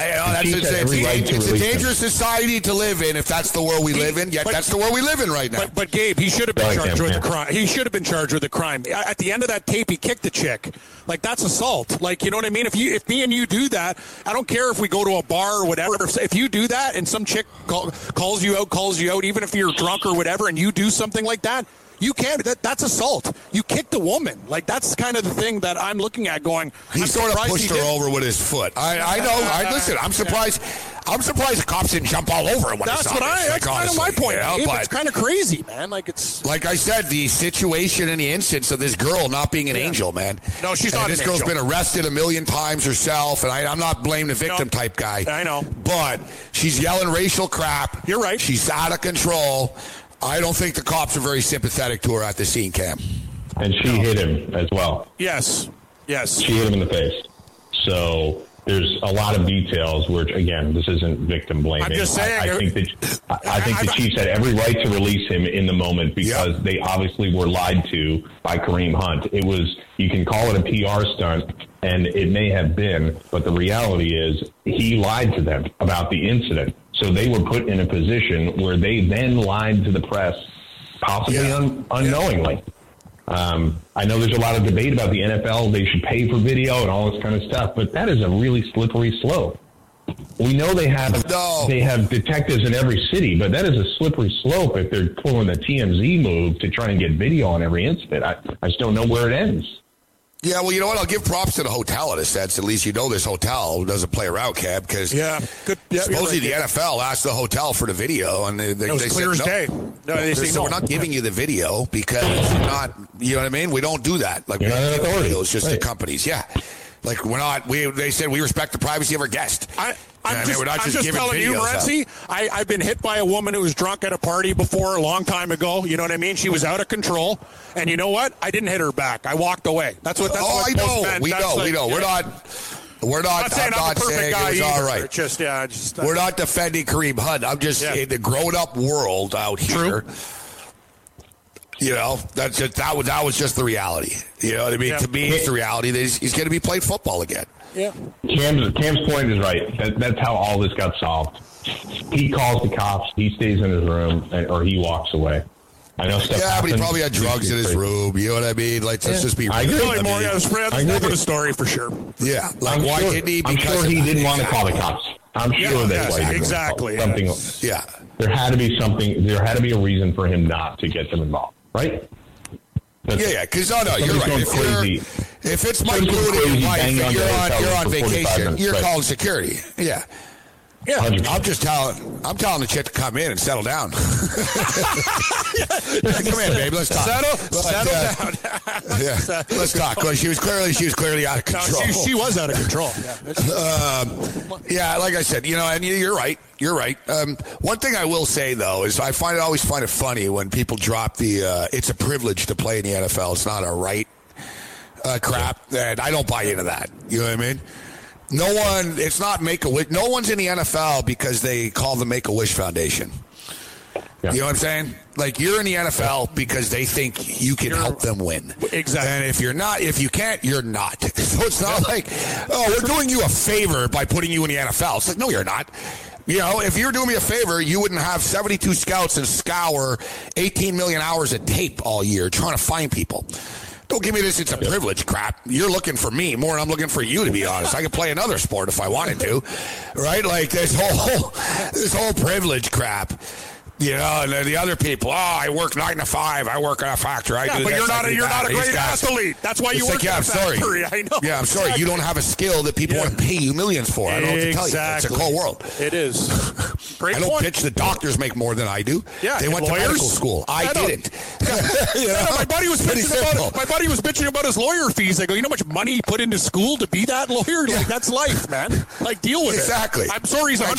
It's a dangerous society to live in if that's the world we live in. Yet that's the world we live in right now. But Gabe, he should have been charged with a crime. He should have been charged with a crime. At the end of that tape, he kicked the chick. Like, that's assault. Like, you know what I mean? If me and you do that, I don't care if we go to a bar or whatever. If you do that and some chick calls you out, even if you're drunk or whatever, and you do something like that, you can't. That's assault. You kicked a woman. Like, that's kind of the thing that I'm looking at going. He sort of pushed her over with his foot. I know. Listen, I'm surprised. I'm surprised the cops didn't jump all over it when that's what I. That's kind of my point. Yeah, but it's kind of crazy, man. Like it's like I said, the situation and the instance of this girl not being an angel, man. No, she's not. This girl's been arrested a million times herself, and I'm not blaming the victim type guy. I know, but she's yelling racial crap. You're right. She's out of control. I don't think the cops are very sympathetic to her at the scene, Cam. And she hit him as well. Yes. She hit him in the face. So there's a lot of details, which, again, this isn't victim blaming. I'm just saying. I think the Chiefs had every right to release him in the moment because they obviously were lied to by Kareem Hunt. It was, you can call it a PR stunt, and it may have been, but the reality is he lied to them about the incident. So they were put in a position where they then lied to the press, possibly unknowingly. I know there's a lot of debate about the NFL. They should pay for video and all this kind of stuff, but that is a really slippery slope. We know they have detectives in every city, but that is a slippery slope if they're pulling the TMZ move to try and get video on every incident. I just don't know where it ends. Yeah, well, you know what? I'll give props to the hotel in a sense. At least you know this hotel doesn't play around, Cab, because supposedly the NFL asked the hotel for the video, and they said, no. No, they said, we're not giving you the video because you're not, you know what I mean? We don't do that. Like, it's just the companies. Yeah. Like, we're not, they said we respect the privacy of our guest. I'm just telling you, Renzi, I've been hit by a woman who was drunk at a party before a long time ago. You know what I mean? She was out of control. And you know what? I didn't hit her back. I walked away. We know. We're not defending Kareem Hunt. I'm just in the grown-up world out here. True. You know, that was just the reality. You know what I mean? Yeah. To me, it's the reality that he's going to be playing football again. Yeah. Cam's point is right. That's how all this got solved. He calls the cops. He stays in his room, or he walks away. I know stuff happens, but he probably had drugs in his room. You know what I mean? Like, let's just be real. That's the story for sure. Yeah. Like, why didn't he? I'm sure he didn't want to call the cops. I'm sure that's why he didn't. Exactly. There had to be something. There had to be a reason for him not to get them involved. Right? Because you're right. If it's Mike Wood and your wife and you're on vacation, you're calling security. Yeah. Yeah. 100%. I'm telling the chick to come in and settle down. Come in, baby. Let's talk. Settle down. Let's talk. Well, she was clearly out of control. No, she was out of control. Like I said, you know, and you're right. You're right. One thing I will say though is I always find it funny when people drop the "it's a privilege to play in the NFL. It's not a right" crap. And I don't buy into that. You know what I mean? No one, it's not Make-A-Wish. No one's in the NFL because they call the Make-A-Wish Foundation. Yeah. You know what I'm saying? Like, you're in the NFL because they think you can help them win. Exactly. And if you're not, if you can't, you're not. So it's not like, oh, we're doing you a favor by putting you in the NFL. It's like, no, you're not. You know, if you were doing me a favor, you wouldn't have 72 scouts and scour 18 million hours of tape all year trying to find people. Don't give me this, it's a privilege crap. You're looking for me more than I'm looking for you, to be honest. I could play another sport if I wanted to, right? Like this whole privilege crap. You know, and then the other people, I work 9 to 5. I work in a factory. But you're not a great athlete. That's why you work in a factory. I know. Yeah, I'm sorry. Exactly. You don't have a skill that people want to pay you millions for. I don't know what to tell you. It's a cold world. It is. Great I don't point. Pitch the doctors make more than I do. Yeah, they went to medical school. I didn't. My buddy was bitching about his lawyer fees. I go, you know how much money he put into school to be that lawyer? Yeah. Like, that's life, man. Like, deal with it. Exactly. I'm sorry he's $150 an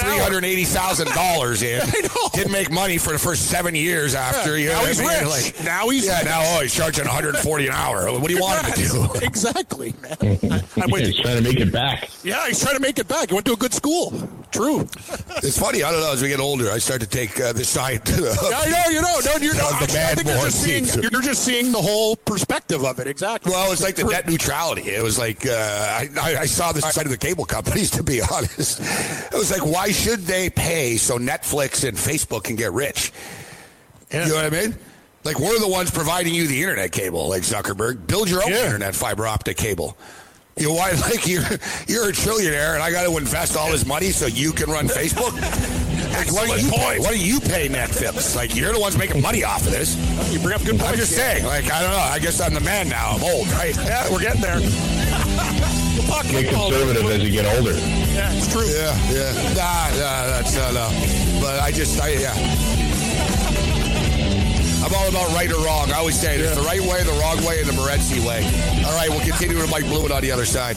hour. I dropped like $380,000 in. I know. Didn't make money for the first 7 years after. Yeah, you know, now he's rich. He's charging $140 an hour. What do you want him to do? Exactly, man. He's trying to make it back. Yeah, he's trying to make it back. He went to a good school. True. It's funny. I don't know. As we get older, I start to take the side. You're just seeing the whole perspective of it. Exactly. Well, it's like the net neutrality. It was like I saw this side of the cable companies. To be honest, it was like, why should they pay so Netflix and Facebook can get rich? Yeah. You know what I mean? Like, we're the ones providing you the internet cable, like Zuckerberg. Build your own internet fiber optic cable. You know why? Like, you're a trillionaire, and I got to invest all this money so you can run Facebook? Like, what do you pay Netflix? Like, you're the ones making money off of this. You bring up good points. I'm just saying, like, I don't know. I guess I'm the man now. I'm old, right? Yeah, we're getting there. Get conservative as you get older. Yeah, It's true. Yeah. No. But I'm all about right or wrong. I always say it. It's the right way, the wrong way, and the Morency way. All right, we'll continue with Mike Blumen on the other side.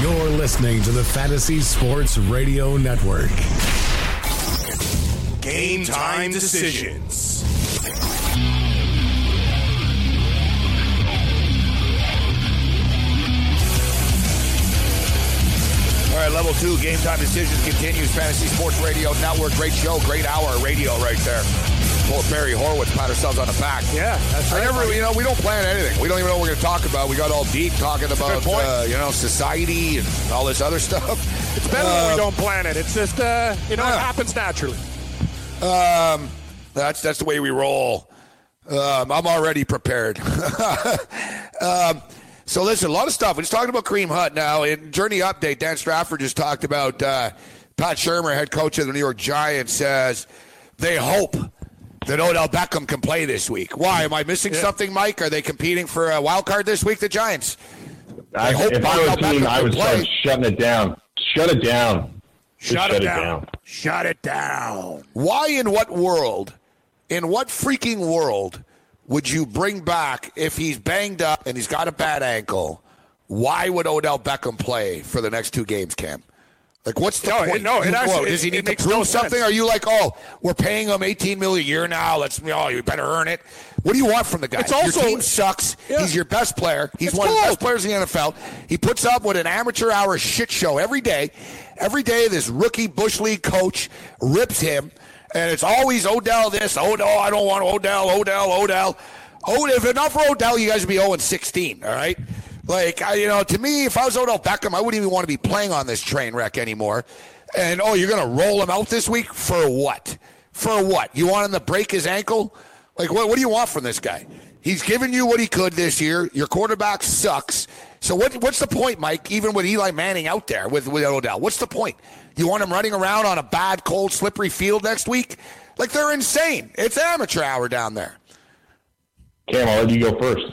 You're listening to the Fantasy Sports Radio Network. Game Time Decisions. All right, level two, Game Time Decisions continues. Fantasy Sports Radio Network. Great show, great hour of radio right there. Barry Horowitz pat ourselves on the back. Yeah, that's right. We don't plan anything. We don't even know what we're going to talk about. We got all deep talking about, society and all this other stuff. It's better when we don't plan it. It's just, it happens naturally. That's the way we roll. I'm already prepared. So listen, a lot of stuff. We're just talking about Kareem Hunt now. In Journey Update, Dan Strafford just talked about Pat Shurmur, head coach of the New York Giants, says they hope that Odell Beckham can play this week. Why? Am I missing something, Mike? Are they competing for a wild card this week, the Giants? I hope if I were a team, I would start shutting it down. Shut it down. Why in what freaking world would you bring back, if he's banged up and he's got a bad ankle, why would Odell Beckham play for the next two games, Cam? Like, what's the point? Does he need to prove something? Are you like, we're paying him $18 million a year now. You better earn it. What do you want from the guy? Your team sucks. Yeah. He's your best player. He's one of the best players in the NFL. He puts up with an amateur hour shit show every day. Every day, this rookie Bush League coach rips him, and it's always Odell this. Oh, no, I don't want Odell. Oh, if it's not for Odell, you guys would be 0-16, all right? Like, to me, if I was Odell Beckham, I wouldn't even want to be playing on this train wreck anymore. And, you're going to roll him out this week? For what? You want him to break his ankle? Like, what do you want from this guy? He's given you what he could this year. Your quarterback sucks. So what's the point, Mike, even with Eli Manning out there with Odell? What's the point? You want him running around on a bad, cold, slippery field next week? Like, they're insane. It's amateur hour down there. Cam, I'll let you go first.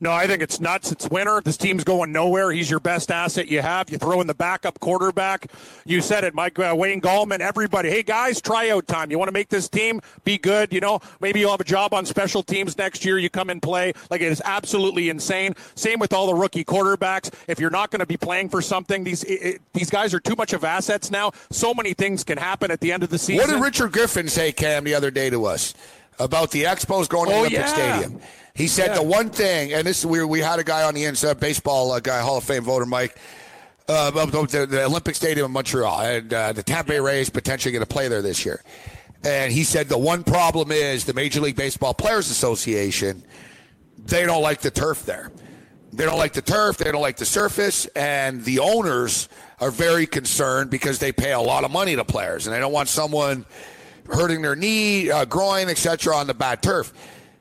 No, I think it's nuts. It's winter. This team's going nowhere. He's your best asset you have. You throw in the backup quarterback. You said it, Mike, Wayne Gallman, everybody. Hey, guys, tryout time. You want to make this team be good? Maybe you'll have a job on special teams next year. You come and play. Like, it is absolutely insane. Same with all the rookie quarterbacks. If you're not going to be playing for something, these guys are too much of assets now. So many things can happen at the end of the season. What did Richard Griffin say, Cam, the other day to us about the Expos going to Olympic Stadium? He said the one thing, and this we had a guy on the inside, baseball guy, Hall of Fame voter, Mike, about the Olympic Stadium in Montreal, and the Tampa Bay Rays potentially going to play there this year. And he said the one problem is the Major League Baseball Players Association, they don't like the turf there. They don't like the turf. They don't like the surface. And the owners are very concerned because they pay a lot of money to players, and they don't want someone hurting their knee, groin, etc., on the bad turf.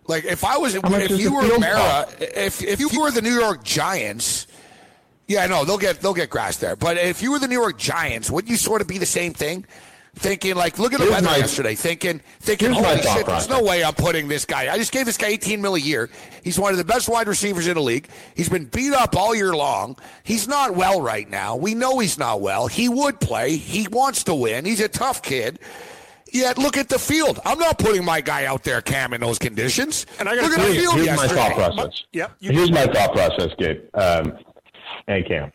Like, if you were the New York Giants, they'll get grass there. But if you were the New York Giants, wouldn't you sort of be the same thing? Thinking, like, look at the weather yesterday. Thinking, holy shit, there's no way I'm putting this guy. I just gave this guy $18 million a year. He's one of the best wide receivers in the league. He's been beat up all year long. He's not well right now. We know he's not well. He would play. He wants to win. He's a tough kid. Yet look at the field. I'm not putting my guy out there, Cam, in those conditions. And I got to tell you, here's my thought process. Gabe and Cam.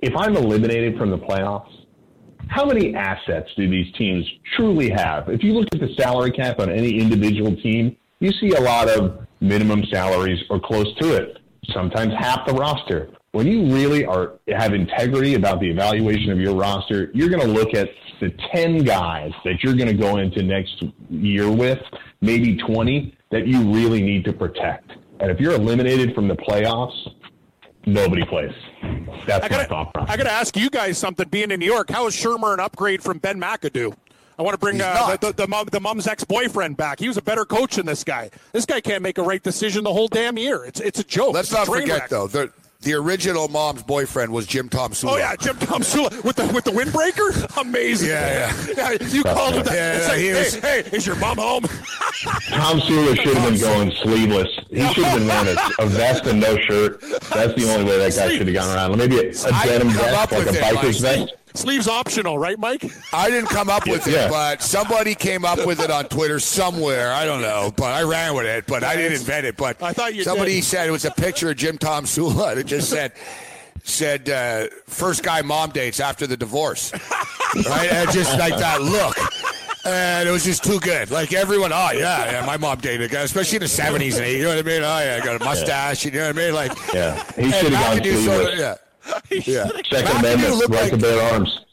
If I'm eliminated from the playoffs, how many assets do these teams truly have? If you look at the salary cap on any individual team, you see a lot of minimum salaries or close to it, sometimes half the roster. When you really have integrity about the evaluation of your roster, you're going to look at the 10 guys that you're going to go into next year with, maybe 20, that you really need to protect. And if you're eliminated from the playoffs, nobody plays. That's my thought process. I got to ask you guys something. Being in New York, how is Shurmur an upgrade from Ben McAdoo? I want to bring the mom's ex-boyfriend back. He was a better coach than this guy. This guy can't make a right decision the whole damn year. It's a joke. Let's not forget, though, the original mom's boyfriend was Jim Tom Sula. Oh, yeah, Jim Tom Sula with the windbreaker? Amazing. Yeah. You called him that. Hey, is your mom home? Tom Sula should have been going sleeveless. He should have been wearing a vest and no shirt. That's the only way that guy should have gone around. Maybe a denim vest, like a biker's vest. Sleeves optional, right, Mike? I didn't come up with it, but somebody came up with it on Twitter somewhere. I don't know, but I ran with it, but I didn't invent it. But I thought somebody said it was a picture of Jim Tom Sula. It just said first guy mom dates after the divorce. Right? And just like that look. And it was just too good. Like everyone, my mom dated a guy, especially in the 70s and 80s. You know what I mean? Oh, yeah, I got a mustache. You know what I mean? Like, yeah. He should have gone Second Amendment, right to bear arms.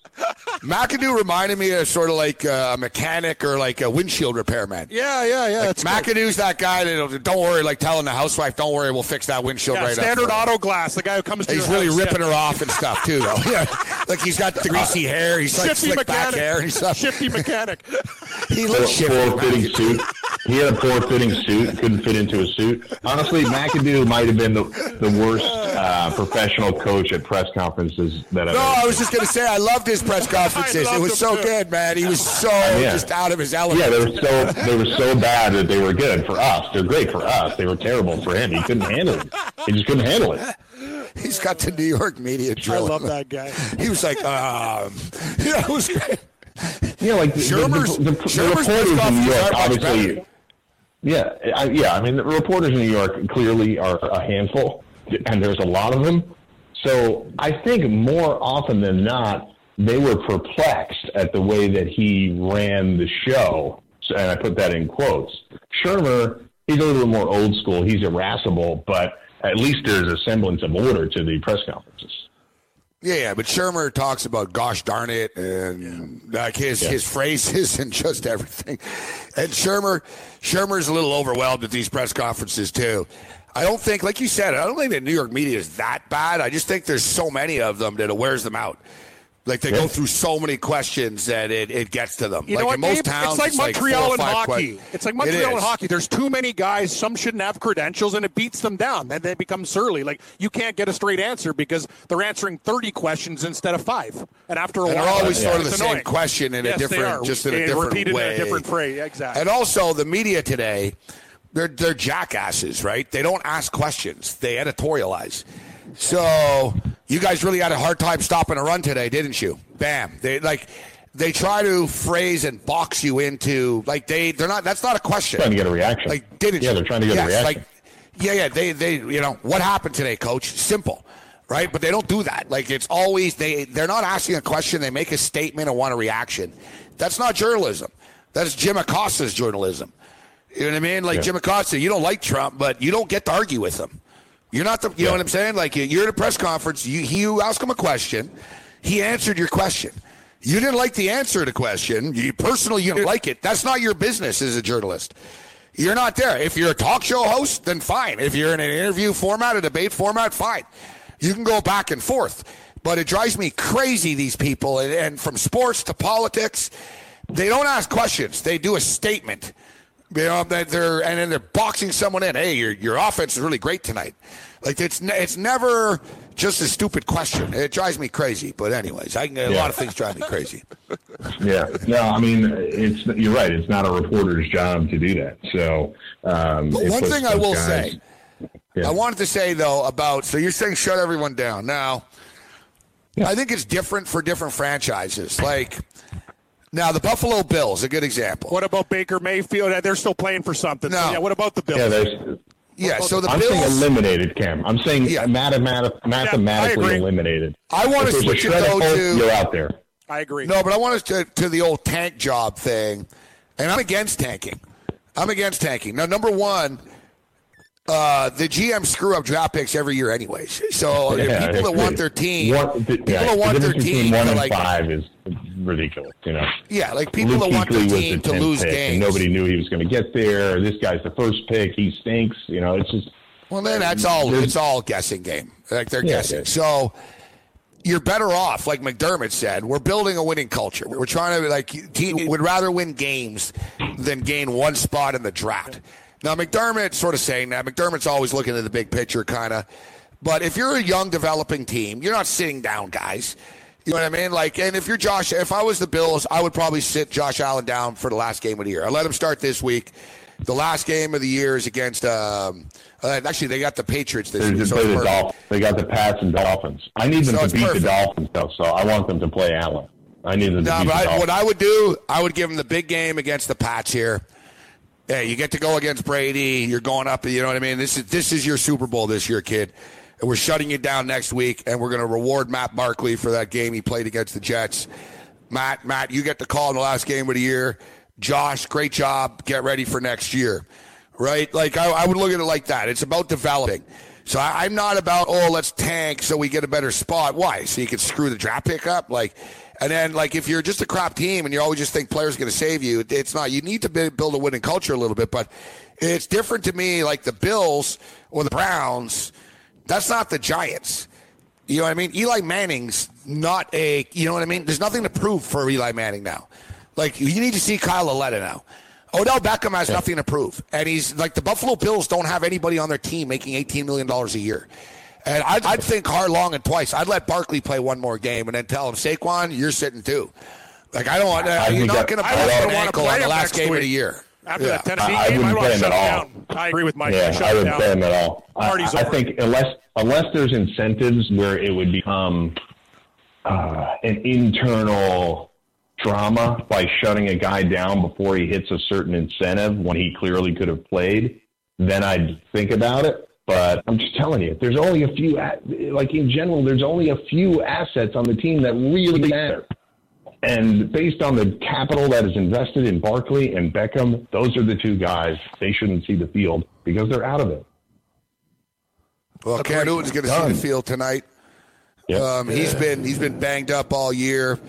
McAdoo reminded me of sort of like a mechanic or like a windshield repairman. Yeah. Like McAdoo's that guy that don't worry, like telling the housewife, don't worry, we'll fix that windshield right standard up. Standard auto glass, the guy who comes to he's your really house, ripping her off and stuff too, though. Yeah, like he's got the greasy hair, he's like slick mechanic. Back hair and stuff. Shifty mechanic. He looks poor-fitting suit. He had a poor-fitting suit, couldn't fit into a suit. Honestly, McAdoo might have been the worst professional coach at press conferences that I've ever seen. I was just gonna say I loved his press conferences. It was so good, man. He was so just out of his element. Yeah, they were so bad that they were good for us. They're great for us. They were terrible for him. He couldn't handle it. He just couldn't handle it. He's got the New York media drill. I love that guy. He was like, it was great. Yeah, like the reporters in New York, obviously. I mean, the reporters in New York clearly are a handful, and there's a lot of them. So I think more often than not, they were perplexed at the way that he ran the show, and I put that in quotes. Shurmur, he's a little more old school. He's irascible, but at least there's a semblance of order to the press conferences. Yeah, but Shurmur talks about gosh darn it and like his phrases and just everything. And Shurmur's a little overwhelmed at these press conferences too. I don't think, like you said, the New York media is that bad. I just think there's so many of them that it wears them out. Like, they go through so many questions that it gets to them. You know what, in most towns, it's like Montreal and hockey. It's like Montreal and hockey. There's too many guys. Some shouldn't have credentials, and it beats them down. Then they become surly. Like, you can't get a straight answer because they're answering 30 questions instead of 5. And after a while, they're always sort of the same question in a different, just in a different way. Repeated in a different phrase, exactly. And also, the media today, they're jackasses, right? They don't ask questions. They editorialize. So you guys really had a hard time stopping a run today, didn't you? Bam. They try to phrase and box you into they're not. That's not a question. Trying to get a reaction. Like didn't you? Yeah, they're trying to get a reaction. They what happened today, coach? Simple, right? But they don't do that. Like it's always they're not asking a question. They make a statement and want a reaction. That's not journalism. That's Jim Acosta's journalism. You know what I mean? Like Jim Acosta, you don't like Trump, but you don't get to argue with him. You're not the, you know what I'm saying? Like, you're at a press conference, you ask him a question, he answered your question. You didn't like the answer to the question, you didn't like it. That's not your business as a journalist. You're not there. If you're a talk show host, then fine. If you're in an interview format, a debate format, fine. You can go back and forth. But it drives me crazy, these people, and from sports to politics, they don't ask questions. They do a statement. You know, and then they're boxing someone in. Hey, your offense is really great tonight. Like it's never just a stupid question. It drives me crazy. But anyways, a lot of things drive me crazy. Yeah, no, I mean you're right. It's not a reporter's job to do that. So, but one thing I will say, I wanted to say though so you're saying shut everyone down now. Yeah. I think it's different for different franchises. Like. Now, the Buffalo Bills, a good example. What about Baker Mayfield? They're still playing for something. No. So, what about the Bills? I'm Bills. I'm saying eliminated, Cam. I'm saying mathematically eliminated. I want to switch it, though, to... You're out there. I agree. No, but I want us to the old tank job thing, and I'm against tanking. Now, number one, the GM screw up draft picks every year anyways. So, people that want their team... One and like, 5 is... ridiculous, you know. Yeah, like people that want their team to lose games. Nobody knew he was going to get there. This guy's the first pick. He stinks. You know, it's just. Well, then that's all. It's all guessing game. Like they're guessing. So you're better off, like McDermott said. We're building a winning culture. We're trying to, like, team would rather win games than gain one spot in the draft. Now, McDermott's sort of saying that. McDermott's always looking at the big picture, kind of. But if you're a young, developing team, you're not sitting down, guys. You know what I mean? Like, and if you're Josh, if I was the Bills, I would probably sit Josh Allen down for the last game of the year. I let him start this week. The last game of the year is against actually, they got the Patriots this year. So the Dolphins. They got the Pats and Dolphins. I need them to beat the Dolphins, though, so I want them to play Allen. I need them to beat the Dolphins. What I would do, I would give them the big game against the Pats here. Hey, you get to go against Brady. You're going up, you know what I mean? This is your Super Bowl this year, kid. And we're shutting you down next week, and we're going to reward Matt Barkley for that game he played against the Jets. Matt, you get the call in the last game of the year. Josh, great job. Get ready for next year. Right? Like, I would look at it like that. It's about developing. So I'm not about, let's tank so we get a better spot. Why? So you can screw the draft pick up? Like, and then, like, if you're just a crap team and you always just think players are going to save you, it's not. You need to build a winning culture a little bit. But it's different to me, like the Bills or the Browns. That's not the Giants. You know what I mean? Eli Manning's not a, you know what I mean? There's nothing to prove for Eli Manning now. Like, you need to see Kyle Aletta now. Odell Beckham has nothing to prove. And he's, like, the Buffalo Bills don't have anybody on their team making $18 million a year. And I'd think hard, long, and twice. I'd let Barkley play one more game and then tell him, Saquon, you're sitting too. Like, I don't want to. You're not going to put an ankle on the last game of the year. After that Tennessee game, I want to shut him down. I agree with Mike. Yeah, I wouldn't play him at all. I think unless there's incentives where it would become an internal drama by shutting a guy down before he hits a certain incentive when he clearly could have played, then I'd think about it. But I'm just telling you, there's only a few, like in general, there's only a few assets on the team that really matter. And based on the capital that is invested in Barkley and Beckham, those are the two guys. They shouldn't see the field because they're out of it. Well, Cam Newton's going to see the field tonight. Yep. He's been banged up all year.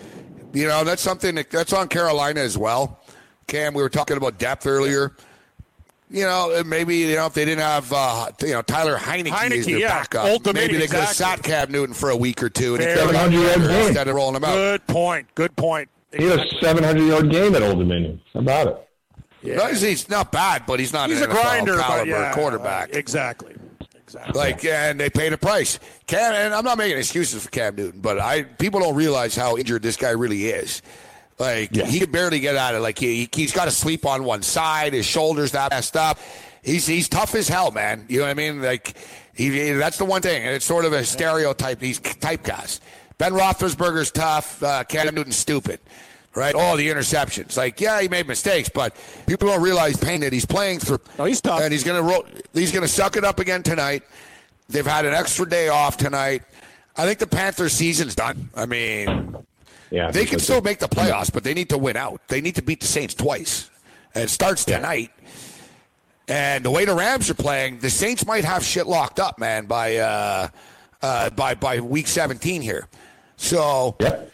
You know, that's something that's on Carolina as well. Cam, we were talking about depth earlier. You know, maybe, you know, if they didn't have, Tyler Heineke as their backup, maybe they could have sat Cam Newton for a week or two and he could have instead of rolling him out. Good point. He had a 700-yard game at Old Dominion. How about it? Yeah. No, he's not bad, but he's not an NFL grinder, caliber quarterback. Exactly. Like, and they paid a price. Cam, and I'm not making excuses for Cam Newton, but people don't realize how injured this guy really is. Like, he can barely get out of it. Like, he's got to sleep on one side. His shoulder's not messed up. He's tough as hell, man. You know what I mean? Like, that's the one thing. And it's sort of a stereotype. These typecast. Ben Roethlisberger's tough. Cam Newton's stupid. Right? All the interceptions. Like, yeah, he made mistakes, but people don't realize pain that he's playing through. No, he's tough. And he's gonna suck it up again tonight. They've had an extra day off tonight. I think the Panthers' season's done. I mean, they can still make the playoffs, but they need to win out. They need to beat the Saints twice. And it starts tonight. And the way the Rams are playing, the Saints might have shit locked up, man, by week 17 here. So... Yeah.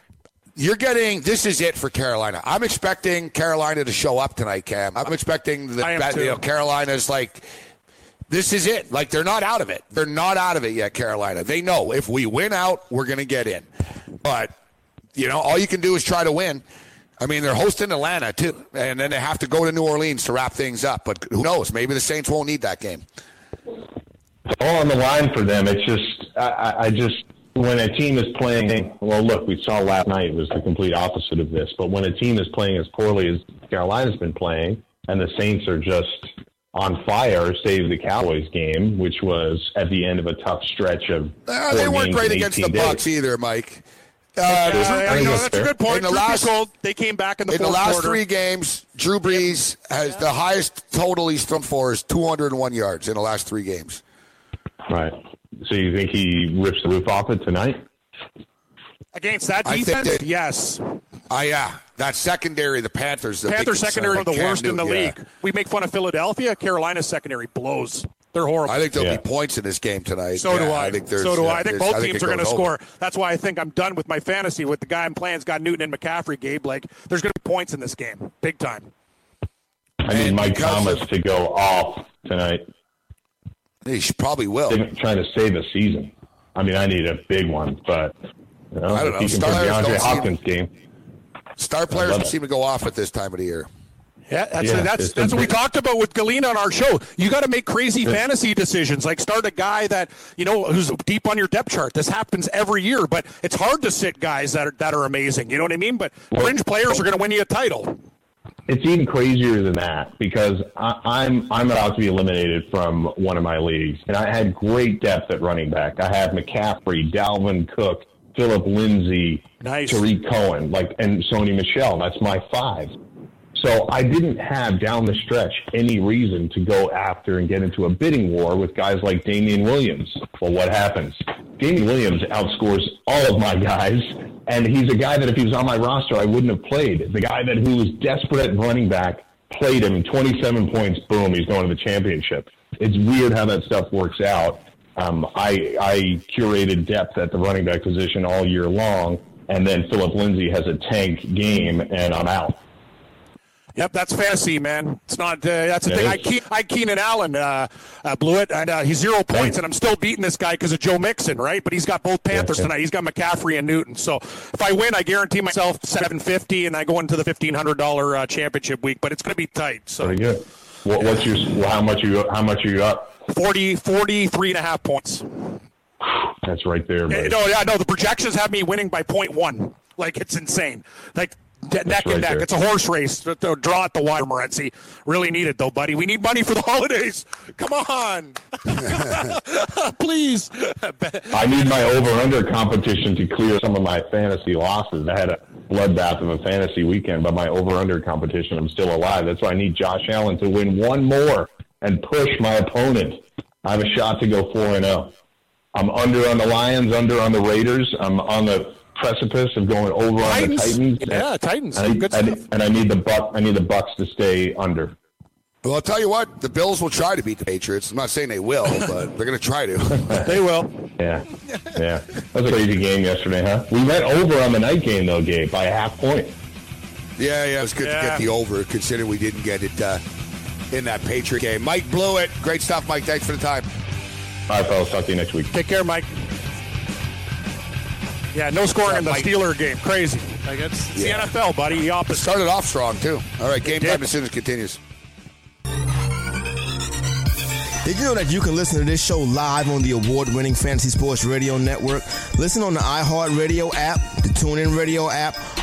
This is it for Carolina. I'm expecting Carolina to show up tonight, Cam. I'm expecting Carolina's like, this is it. Like, they're not out of it. They're not out of it yet, Carolina. They know if we win out, we're going to get in. But, you know, all you can do is try to win. I mean, they're hosting Atlanta, too. And then they have to go to New Orleans to wrap things up. But who knows? Maybe the Saints won't need that game. It's all on the line for them. It's just, when a team is playing, well, look, we saw last night it was the complete opposite of this, but when a team is playing as poorly as Carolina's been playing, and the Saints are just on fire, save the Cowboys game, which was at the end of a tough stretch of they weren't great against the Bucs either, Mike. That's a good point. In the last, they came back in the fourth quarter. Three games, Drew Brees has the highest total he's thrown for is 201 yards in the last three games. Right. So you think he rips the roof off it tonight? Against that defense? Yes. Yeah. That secondary, the Panthers. Panthers secondary are the worst in the league. We make fun of Philadelphia. Carolina's secondary blows. They're horrible. I think there'll be points in this game tonight. So do I. I think both teams are going to score. That's why I think I'm done with my fantasy with the guy I'm playing. It's got Newton and McCaffrey, Gabe. Like, there's going to be points in this game. Big time. I need Mike Thomas to go off tonight. He probably will. They're trying to save a season. I mean, I need a big one, but You know, I don't know. He can put DeAndre Hopkins game. Star players don't seem to go off at this time of the year. Yeah, that's what we talked about with Galena on our show. You got to make crazy fantasy decisions, like start a guy that you know who's deep on your depth chart. This happens every year, but it's hard to sit guys that are amazing. You know what I mean? But fringe players are going to win you a title. It's even crazier than that because I'm about to be eliminated from one of my leagues, and I had great depth at running back. I have McCaffrey, Dalvin Cook, Phillip Lindsay, Tariq Cohen, and Sony Michel. That's my five. So I didn't have, down the stretch, any reason to go after and get into a bidding war with guys like Damian Williams. Well, what happens? Damian Williams outscores all of my guys, and he's a guy that if he was on my roster, I wouldn't have played. The guy that who was desperate at running back, played him, 27 points, boom, he's going to the championship. It's weird how that stuff works out. I curated depth at the running back position all year long, and then Phillip Lindsay has a tank game, and I'm out. Yep, that's fantasy, man. It's not. That's the thing. I Keenan Allen blew it, and he's 0 points, and I'm still beating this guy because of Joe Mixon, right? But he's got both Panthers tonight. He's got McCaffrey and Newton. So if I win, I guarantee myself $750, and I go into the $1,500 championship week. But it's going to be tight. So pretty good. What's your? How much are you up? 43.5 points. That's right there, man. No. The projections have me winning by 0.1. Like it's insane. Like. Neck and neck. It's a horse race. The draw at the wire, Morency. Really need it, though, buddy. We need money for the holidays. Come on. Please. I need my over-under competition to clear some of my fantasy losses. I had a bloodbath of a fantasy weekend, but my over-under competition, I'm still alive. That's why I need Josh Allen to win one more and push my opponent. I have a shot to go 4-0. I'm under on the Lions, under on the Raiders. I'm on the precipice of going over Titans. On the Titans. Yeah, Titans. And I need the Bucs. I need the Bucs to stay under. Well, I'll tell you what. The Bills will try to beat the Patriots. I'm not saying they will, but they're going to try to. They will. Yeah. That was a crazy game yesterday, huh? We went over on the night game though, Gabe, by a half point. Yeah. It was good to get the over, considering we didn't get it in that Patriot game. Mike blew it. Great stuff, Mike. Thanks for the time. All right, fellas. Talk to you next week. Take care, Mike. Yeah, no scoring in the Steeler game. Crazy. Like it's the NFL, buddy. The opposite. Started off strong, too. All right, Game Time Decisions continues. Did you know that you can listen to this show live on the award-winning Fantasy Sports Radio Network? Listen on the iHeartRadio app, the TuneIn Radio app,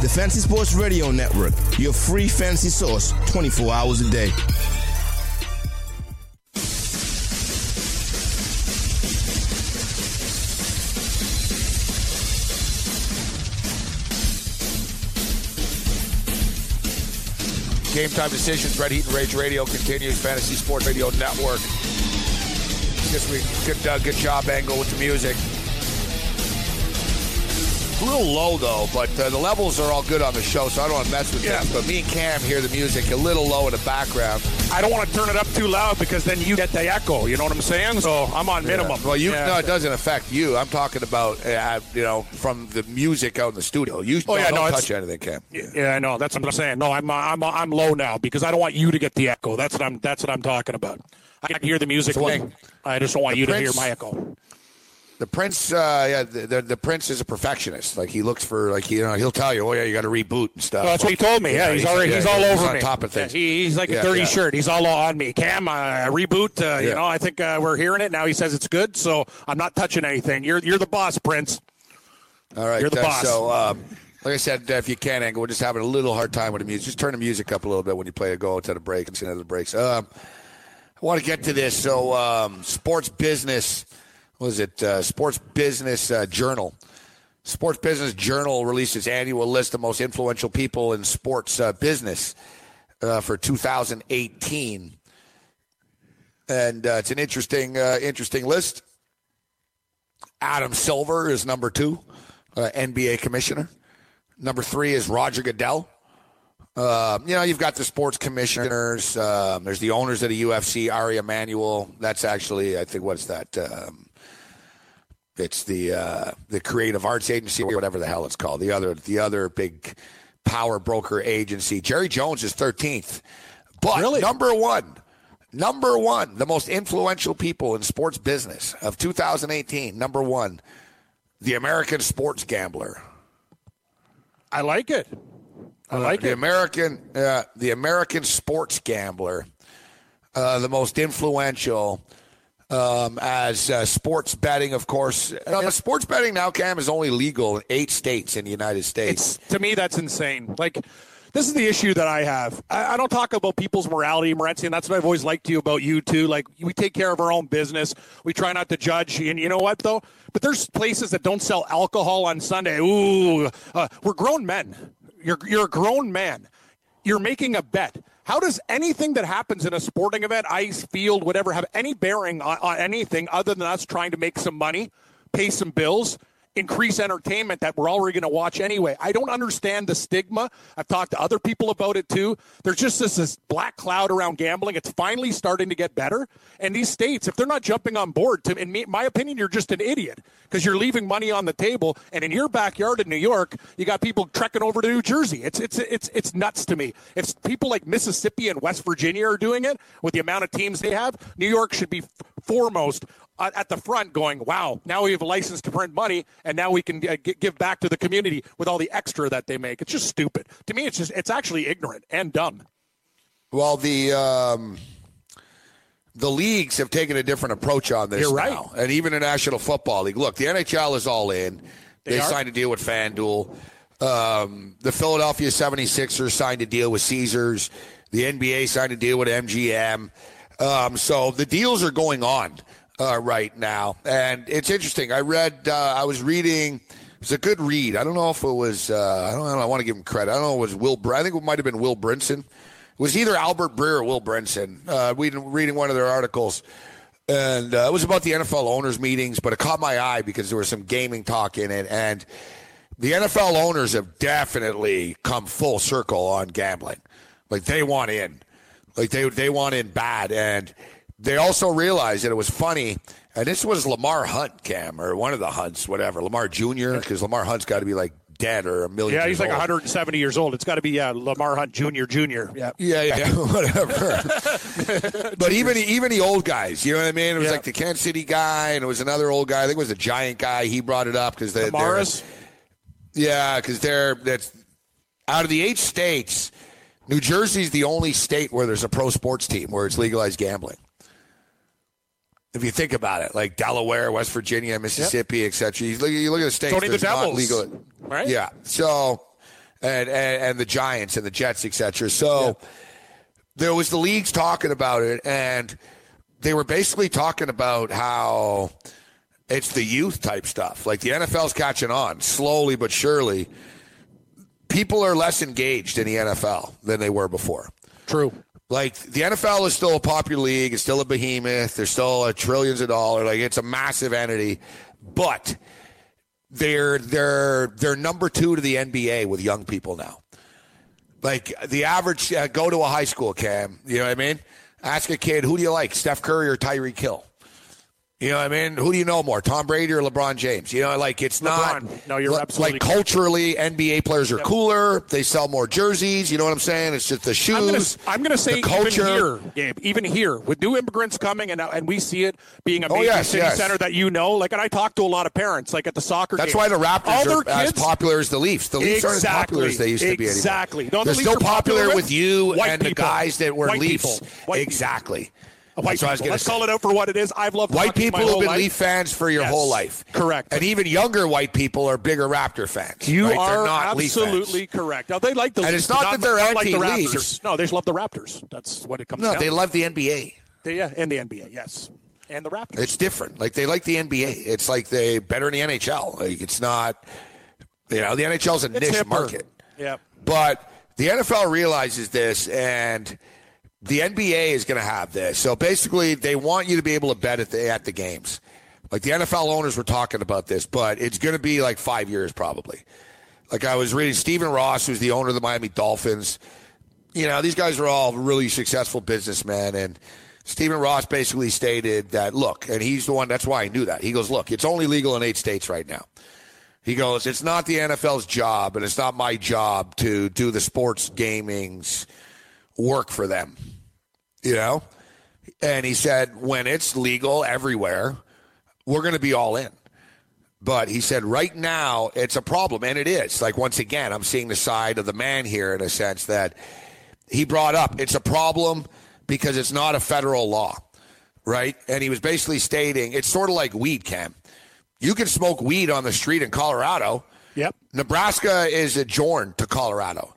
The Fantasy Sports Radio Network, your free fantasy source 24 hours a day. Game Time Decisions, Red Heat and Rage Radio continues, Fantasy Sports Radio Network. This week, good job, Angle, with the music. A little low, though, but the levels are all good on the show, so I don't want to mess with that. But me and Cam hear the music a little low in the background. I don't want to turn it up too loud because then you get the echo, you know what I'm saying? So I'm on minimum. Well, no, it doesn't affect you. I'm talking about, from the music out in the studio. You don't touch anything, Cam. Yeah, I know. That's what I'm saying. No, I'm low now because I don't want you to get the echo. That's what I'm talking about. I can hear the music. I just don't want you to hear my echo. The Prince, the Prince is a perfectionist. Like he looks for, he'll tell you, you got to reboot and stuff. Well, that's what he told me. Yeah, he's all over me. He's on top of things. He's like a dirty shirt. He's all on me. Cam, reboot. I think we're hearing it now. He says it's good, so I'm not touching anything. You're the boss, Prince. All right, you're the boss. So, like I said, if you can, Angle, we're just having a little hard time with the music. Just turn the music up a little bit when you play a goal to the break and see another breaks. I want to get to this. So, sports business. What is it? Sports Business Journal. Sports Business Journal released its annual list of most influential people in sports business for 2018, and it's an interesting list. Adam Silver is number two, NBA commissioner. Number three is Roger Goodell. You know, you've got the sports commissioners. There's the owners of the UFC, Ari Emanuel. That's actually, I think, what's that? It's the Creative Arts Agency or whatever the hell it's called. The other big power broker agency. Jerry Jones is 13th. But really? Number one, the most influential people in sports business of 2018. Number one, the American Sports Gambler. I like it. The American Sports Gambler, the most influential as sports betting, of course. Sports betting now, Cam, is only legal in 8 states in the United States. To me, that's insane. Like, this is the issue that I have. I don't talk about people's morality, and that's what I've always liked you about you, too. Like, we take care of our own business. We try not to judge. And you know what, though? But there's places that don't sell alcohol on Sunday. Ooh, we're grown men. You're a grown man. You're making a bet. How does anything that happens in a sporting event, ice, field, whatever, have any bearing on anything other than us trying to make some money, pay some bills, increase entertainment that we're already going to watch anyway? I don't understand the stigma. I've talked to other people about it, too. There's just this black cloud around gambling. It's finally starting to get better. And these states, if they're not jumping on board, in my opinion, you're just an idiot because you're leaving money on the table. And in your backyard in New York, you got people trekking over to New Jersey. It's nuts to me. If people like Mississippi and West Virginia are doing it with the amount of teams they have, New York should be foremost at the front going, wow, now we have a license to print money, and now we can give back to the community with all the extra that they make. It's just stupid. To me, it's actually ignorant and dumb. Well, the leagues have taken a different approach on this. You're right. Now. And even the National Football League. Look, the NHL is all in. They signed a deal with FanDuel. The Philadelphia 76ers signed a deal with Caesars. The NBA signed a deal with MGM. So the deals are going on right now, and it's interesting. It was a good read. I don't know if it was I want to give him credit. I don't know if it was I think it might have been Will Brinson. It was either Albert Breer or Will Brinson. We were reading one of their articles, and it was about the NFL owners meetings, but it caught my eye because there was some gaming talk in it, and the NFL owners have definitely come full circle on gambling. Like, they want in. Like, they want in bad, and they also realized that it was funny, and this was Lamar Hunt, Cam, or one of the Hunts, whatever, Lamar Jr., because Lamar Hunt's got to be, like, dead or a million years old. Yeah, he's like 170 years old. It's got to be Lamar Hunt Jr. Yeah, whatever. But even the old guys, you know what I mean? It was like the Kansas City guy, and it was another old guy. I think it was the Giant guy. He brought it up because because out of the 8 states, New Jersey's the only state where there's a pro sports team where it's legalized gambling. If you think about it, like Delaware, West Virginia, Mississippi, et cetera, you look at the states that's not legal, right? Yeah. So, and the Giants and the Jets, et cetera. So there was the leagues talking about it, and they were basically talking about how it's the youth type stuff. Like, the NFL's catching on slowly but surely. People are less engaged in the NFL than they were before. True. Like, the NFL is still a popular league. It's still a behemoth. There's still trillions of dollars. Like, it's a massive entity. But they're number two to the NBA with young people now. Like, the average, go to a high school, Cam. You know what I mean? Ask a kid, who do you like, Steph Curry or Tyreek Hill? You know what I mean? Who do you know more, Tom Brady or LeBron James? You know, like, it's LeBron. Not no, you're absolutely like culturally, NBA players are cooler. They sell more jerseys. You know what I'm saying? It's just the shoes. I'm gonna say culture. Even here, Gabe, even here with new immigrants coming and we see it being a major city center that you know. Like, and I talk to a lot of parents, like at the soccer. That's why the Raptors are as popular as the Leafs. The Leafs aren't as popular as they used to be anymore. Exactly. No, they're still popular with you and the guys that were Leafs. Exactly. Let's call it out for what it is. I've loved white people who have been Leaf fans for your whole life. Correct. And even younger white people are bigger Raptor fans. You are not absolutely correct. Now, they like the Leafs. And it's not that they're anti-Leafs. No, they just love the Raptors. That's what it comes down to. No, they love the NBA. And the NBA, yes. And the Raptors. It's different. Like, they like the NBA. It's like they better in the NHL. Like, it's not, you know, the NHL's a niche market. Yeah. But the NFL realizes this, and the NBA is going to have this. So basically, they want you to be able to bet at the games. Like the NFL owners were talking about this, but it's going to be like 5 years probably. Like I was reading Stephen Ross, who's the owner of the Miami Dolphins. You know, these guys are all really successful businessmen, and Stephen Ross basically stated that, look, and he's the one, that's why I knew that. He goes, look, it's only legal in 8 states right now. He goes, it's not the NFL's job, and it's not my job to do the sports gaming's work for them, you know? And he said, when it's legal everywhere, we're going to be all in. But he said, right now, it's a problem, and it is. Like, once again, I'm seeing the side of the man here in a sense that he brought up. It's a problem because it's not a federal law, right? And he was basically stating, it's sort of like weed, Cam. You can smoke weed on the street in Colorado. Yep. Nebraska is adjourned to Colorado.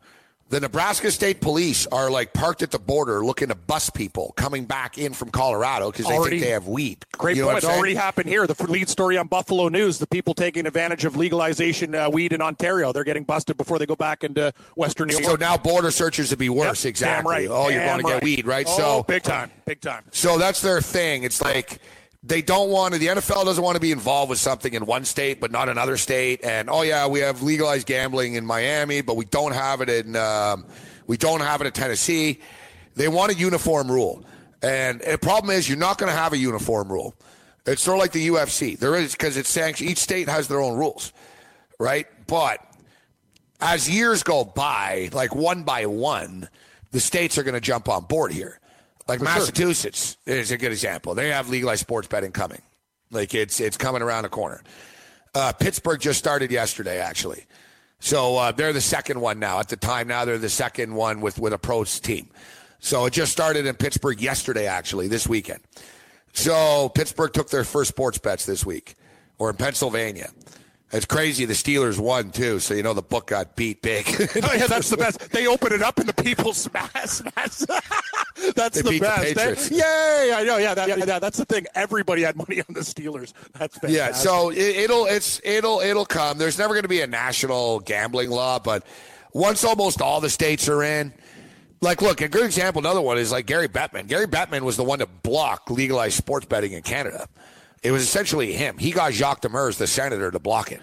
The Nebraska State Police are, like, parked at the border looking to bust people coming back in from Colorado because they think they have weed. Great point. It's already happened here. The lead story on Buffalo News, the people taking advantage of legalization weed in Ontario. They're getting busted before they go back into Western New York. So now border searches would be worse. Yep. Exactly. Damn right. Oh, you're going to get weed, right? Oh, so, big time. Big time. So that's their thing. It's like they don't want to – the NFL doesn't want to be involved with something in one state but not another state. And, oh, yeah, we have legalized gambling in Miami, but we don't have it in Tennessee. They want a uniform rule. And the problem is you're not going to have a uniform rule. It's sort of like the UFC. There is, because it's sanctioned. Each state has their own rules, right? But as years go by, like one by one, the states are going to jump on board here. Like Massachusetts is a good example. They have legalized sports betting coming. Like it's coming around the corner. Pittsburgh just started yesterday, actually. So they're the second one now. At the time now, they're the second one with a pros team. So it just started in Pittsburgh yesterday, actually, this weekend. So Pittsburgh took their first sports bets this week, or in Pennsylvania. It's crazy. The Steelers won, too, so you know the book got beat big. Oh, yeah, that's the best. They open it up and the people smash. That's the best. Yay! I know. Yeah, that's the thing. Everybody had money on the Steelers. That's fantastic. Yeah. So it'll come. There's never going to be a national gambling law, but once almost all the states are in, like, look, a good example. Another one is like Gary Bettman. Gary Bettman was the one to block legalized sports betting in Canada. It was essentially him. He got Jacques Demers, the senator, to block it,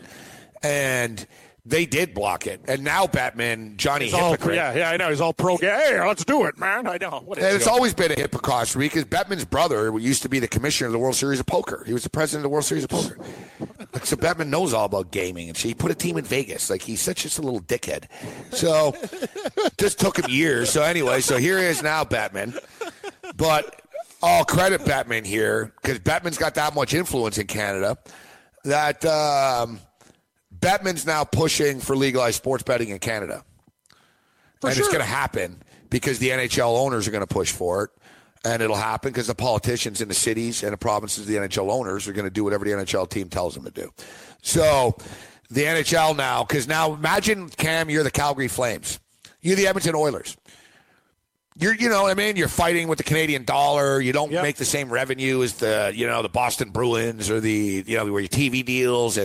and they did block it. And now Batman, Johnny Hypocrite. I know. He's all pro. Hey, let's do it, man. I know. What and it's always been a hypocrisy because Batman's brother used to be the commissioner of the World Series of Poker. He was the president of the World Series of Poker. Like, so Batman knows all about gaming, and so he put a team in Vegas. Like, he's such just a little dickhead. So just took him years. So anyway, so here he is now, Batman. But I'll credit Batman here because Batman's got that much influence in Canada that Batman's now pushing for legalized sports betting in Canada. It's going to happen because the NHL owners are going to push for it, and it'll happen because the politicians in the cities and the provinces, the NHL owners, are going to do whatever the NHL team tells them to do. So the NHL now, because now imagine, Cam, you're the Calgary Flames. You're the Edmonton Oilers. You know what I mean? You're fighting with the Canadian dollar. You don't make the same revenue as the Boston Bruins or where your TV deals.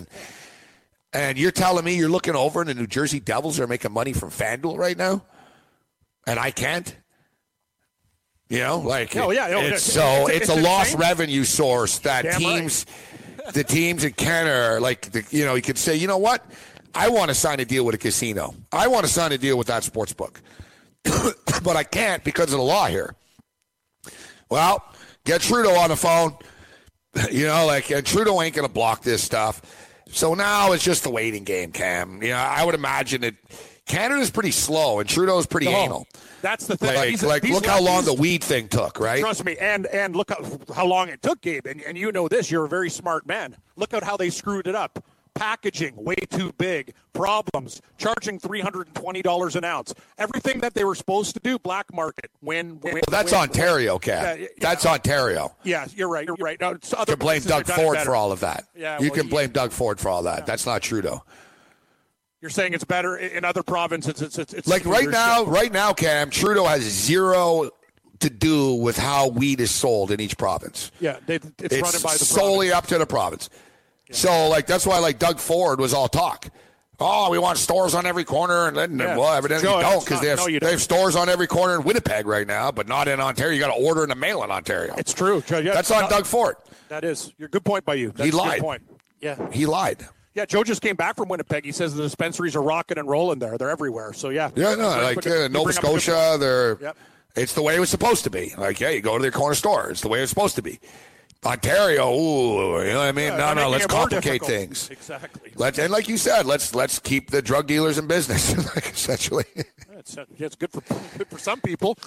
And you're telling me you're looking over and the New Jersey Devils are making money from FanDuel right now? And I can't? You know, like, it's a lost revenue source that the teams in Canada are like, you could say, you know what? I want to sign a deal with a casino. I want to sign a deal with that sports book. But I can't because of the law here. Well, get Trudeau on the phone. And Trudeau ain't going to block this stuff. So now it's just the waiting game, Cam. I would imagine that Canada's pretty slow and Trudeau's pretty anal. That's the thing. Look how long the weed thing took, right? Trust me, and look how long it took, Gabe. And you know this, you're a very smart man. Look at how they screwed it up. Packaging, way too big. Problems, charging $320 an ounce. Everything that they were supposed to do, black market, win. Well, that's Ontario, Cat. Yeah. That's Ontario. Yeah, you're right. No, you can blame Doug Ford for all of that. Yeah, blame Doug Ford for all that. Yeah. That's not Trudeau. You're saying it's better in other provinces. It's like right now, Cam, Trudeau has zero to do with how weed is sold in each province. Yeah, it's run by the solely province. Up to the province. So, that's why, Doug Ford was all talk oh, we want stores on every corner. And then, well, evidently you don't, because they have stores on every corner in Winnipeg right now, but not in Ontario. You got to order in the mail in Ontario. It's true. Joe, that's on Doug Ford. That is. You're good point by you. That's he lied. Good point. Yeah. He lied. Yeah, Joe just came back from Winnipeg. He says the dispensaries are rocking and rolling there. They're everywhere. So, yeah. Yeah, no, like Nova Scotia, it's the way it was supposed to be. Like, yeah, you go to their corner store. It's the way it was supposed to be. Ontario, ooh, you know what I mean? Yeah, no, let's complicate things. Exactly. And like you said, let's keep the drug dealers in business, essentially. It's good for some people.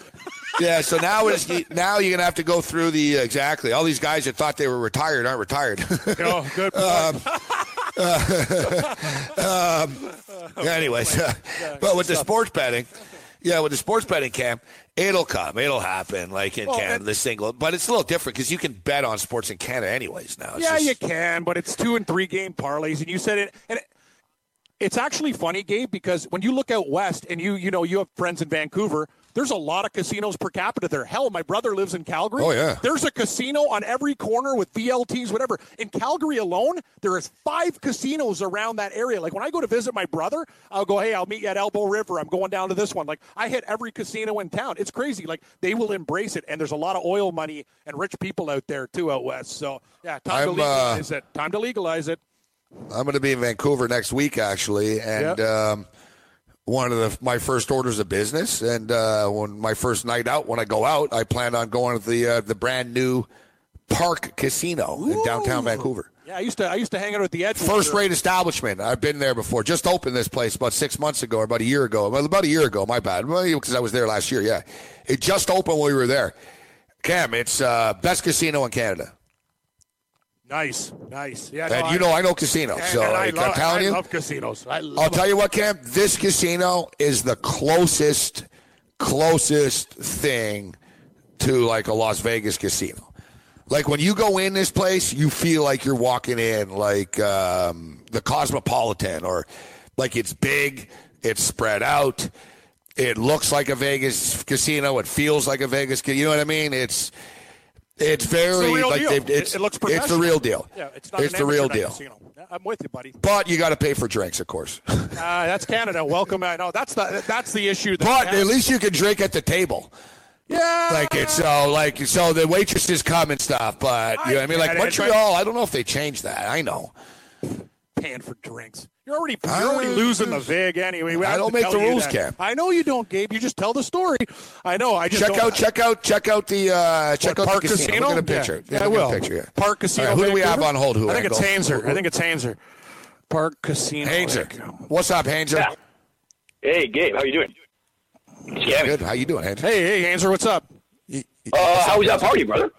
Yeah, so now you're going to have to go through exactly. All these guys that thought they were retired aren't retired. Oh, good point. Anyways, but with the sports betting... Yeah, with the sports betting camp, it'll come. It'll happen, like in Canada, the single. But it's a little different because you can bet on sports in Canada anyways now. It's you can, but it's 2- and 3-game parlays. And you said it, and it's actually funny, Gabe, because when you look out west and you have friends in Vancouver, there's a lot of casinos per capita there. Hell, my brother lives in Calgary. Oh, yeah. There's a casino on every corner with VLTs, whatever. In Calgary alone, there is 5 casinos around that area. Like, when I go to visit my brother, I'll go, hey, I'll meet you at Elbow River. I'm going down to this one. Like, I hit every casino in town. It's crazy. Like, they will embrace it, and there's a lot of oil money and rich people out there, too, out west. So, yeah, time to legalize it. I'm going to be in Vancouver next week, actually, and one of my first orders of business, and on my first night out, when I go out, I plan on going to the brand new Park Casino in downtown Vancouver. Yeah, I used to hang out at the edge. First-rate establishment. I've been there before. Just opened this place about 6 months ago, or about a year ago. About a year ago, my bad, because I was there last year. Yeah, it just opened when we were there. Cam, it's best casino in Canada. Nice. Yeah, and I know casinos. I love casinos. I'll tell you what, Cam, this casino is the closest thing to like a Las Vegas casino. Like when you go in this place, you feel like you're walking in like the Cosmopolitan, or like it's big, it's spread out, it looks like a Vegas casino, it feels like a Vegas casino. You know what I mean? It's very it looks professional. It's the real deal. Yeah, it's the real deal. Casino. I'm with you, buddy. But you got to pay for drinks, of course. That's Canada. Welcome. I know that's the issue. But at least you can drink at the table. Yeah. Like it's so the waitresses come and stuff. But you know what I mean, like Montreal. I don't know if they changed that. I know. Paying for drinks. You're already losing the vig anyway. I don't make the rules, Cam. I know you don't, Gabe. You just tell the story. I know. I just check out the Park Casino. Look at a picture. Yeah, I will. Picture, yeah. Park Casino. Right, who do we have on hold? I think it's Hanser. Park Casino. Hanser. What's up, Hanser? Yeah. Hey, Gabe. How you doing? Yeah. Good. How you doing, Hanser? Hey, Hanser. What's up? How was that party, brother?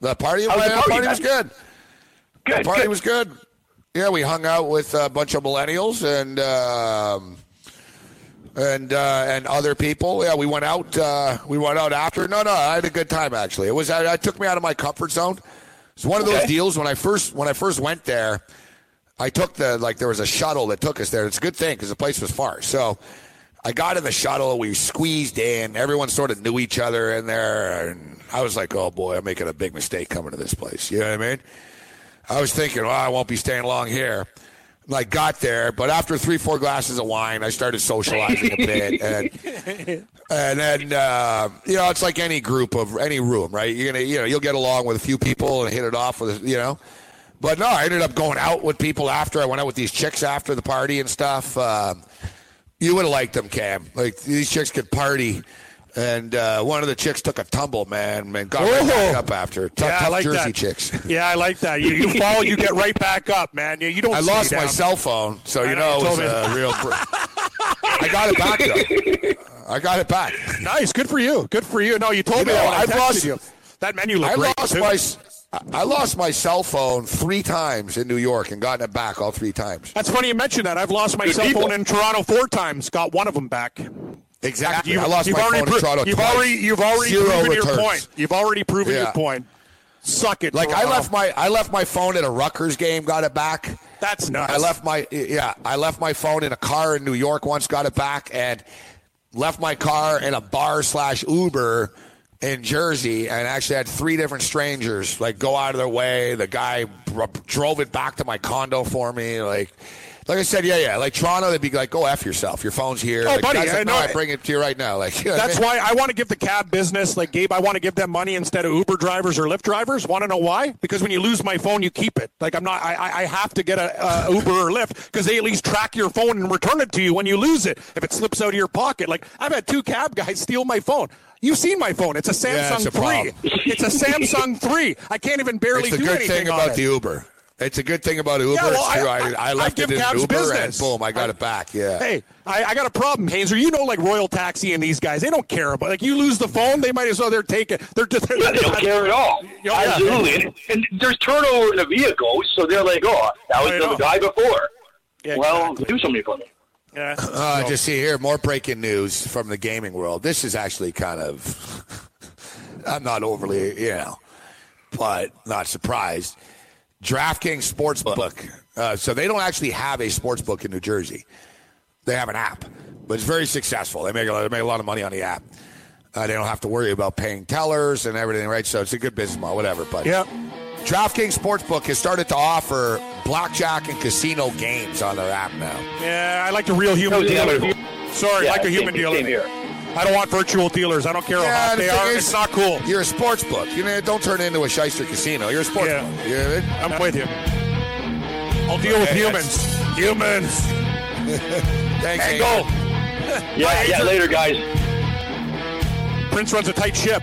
The party was good. Good. The party was good. Yeah, we hung out with a bunch of millennials and other people. Yeah, we went out. We went out after. No, I had a good time actually. It was. It took me out of my comfort zone. It's one of those deals. When I first went there, I took there was a shuttle that took us there. It's a good thing because the place was far. So I got in the shuttle. We squeezed in. Everyone sort of knew each other in there, and I was like, oh boy, I'm making a big mistake coming to this place. You know what I mean? I was thinking, well, I won't be staying long here. And I got there, but after 3-4 glasses of wine, I started socializing a bit. And then, it's like any group of any room, right? You're going to, you'll get along with a few people and hit it off with, But no, I ended up going out with people after. I went out with these chicks after the party and stuff. You would have liked them, Cam. Like, these chicks could party. And one of the chicks took a tumble, man, and got right back up after. Tough like Jersey that. Chicks. Yeah, I like that. You fall, you get right back up, man. You don't. I lost my cell phone, so it was a real. I got it back though. Nice, good for you. No, you told me that. That menu looked great. I lost my cell phone 3 times in New York and gotten it back all 3 titimes. That's funny you mentioned that. I've lost my cell phone in Toronto 4 times. Got one of them back. Exactly. I lost my phone in Toronto twice. You've already proven your point. Your point. Suck it. Like Toronto. I left my phone at a Rutgers game, got it back. That's nuts. I left my phone in a car in New York once, got it back, and left my car in a bar/Uber in Jersey, and actually had 3 different strangers like go out of their way. The guy drove it back to my condo for me. Like Like I said, yeah. Like Toronto, they'd be like, go F yourself. Your phone's here. Oh, like, buddy. Guys, like, no, I bring it to you right now. Like, you know that's what I mean? Why I want to give the cab business, like Gabe, I want to give them money instead of Uber drivers or Lyft drivers. Want to know why? Because when you lose my phone, you keep it. Like, I'm not, I have to get a Uber or Lyft because they at least track your phone and return it to you when you lose it. If it slips out of your pocket. Like, I've had two cab guys steal my phone. You've seen my phone. It's a Samsung 3. It's a Samsung 3. I can't even barely do anything on it. It's a good thing about the Uber. It's a good thing about Uber. Yeah, well, I left it in Uber business. And boom, I got it back. Yeah. Hey, I got a problem, Hazer. You know, like Royal Taxi and these guys, they don't care about. Like you lose the phone, they might as well take it. They're just they don't care at all. You know, absolutely, yeah. and there's turnover in the vehicle, so they're like, oh, that was the guy before. Yeah, well, do something for me. Yeah. Just see here more breaking news from the gaming world. This is actually kind of, I'm not overly, but not surprised. DraftKings Sportsbook. So they don't actually have a sportsbook in New Jersey. They have an app, but it's very successful. They make a lot of money on the app. They don't have to worry about paying tellers and everything, right? So it's a good business model, whatever. But DraftKings Sportsbook has started to offer blackjack and casino games on their app now. Yeah, I like the real human dealer. Sorry, like a human dealer. I don't want virtual dealers. I don't care how hot they are. It's not cool. You're a sports book. You know, don't turn into a shyster casino. You're a sports book. You know what I mean? I'm with you. I'll deal with humans. Thanks, Angle. Yeah, later, guys. Prince runs a tight ship.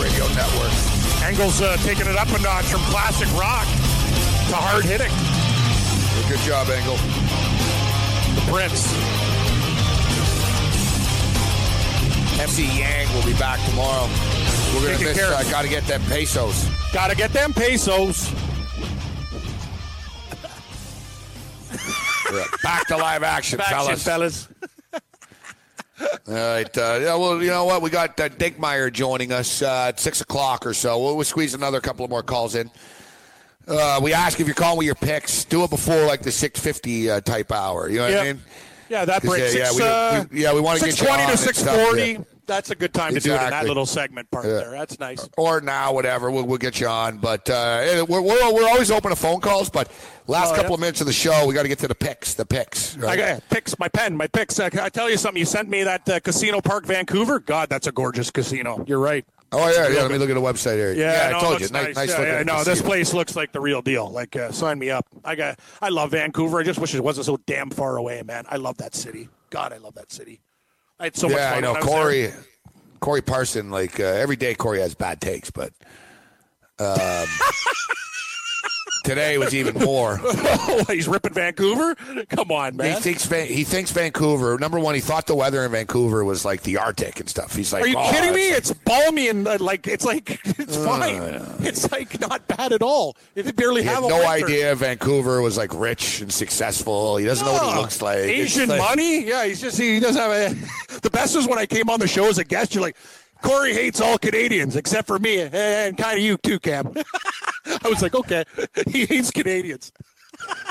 Radio Network. Angle's taking it up a notch from classic rock to hard hitting. Well, good job, Angle. The Prince. FC Yang will be back tomorrow. We're going to miss it. Got to get them pesos. Back to live action, fellas. All right. Well, you know what? We got Dinkmeyer joining us at 6 o'clock or so. We'll squeeze another couple of more calls in. We ask if you're calling with your picks. Do it before, like, the 6:50 type hour. You know what I mean? Yeah, that breaks. We want to get you on. 6:20 to 6:40. Yeah. That's a good time to do it in that little segment part there. That's nice. Or now, whatever. We'll get you on. But we're always open to phone calls, but last couple of minutes of the show, we got to get to the picks. Right? My picks. I tell you something. You sent me that Casino Park Vancouver. God, that's a gorgeous casino. You're right. Oh, yeah. Let me look at the website here. I told you. Nice looking. This place looks like the real deal. Like, sign me up. I love Vancouver. I just wish it wasn't so damn far away, man. I love that city. God, I love that city. I had so much fun. I know. Corey Parson, like, every day Corey has bad takes, but today was even more. He's ripping Vancouver? Come on, man. He thinks Vancouver. Number one, he thought the weather in Vancouver was like the Arctic and stuff. He's like, are you kidding me? It's balmy and it's fine. It's like not bad at all. It barely have a winter. He had no idea Vancouver was like rich and successful. He doesn't know what he looks like. Asian money? Yeah, he doesn't have a. The best was when I came on the show as a guest. You're like, Corey hates all Canadians except for me and kind of you too, Cam. I was like, okay, he hates Canadians.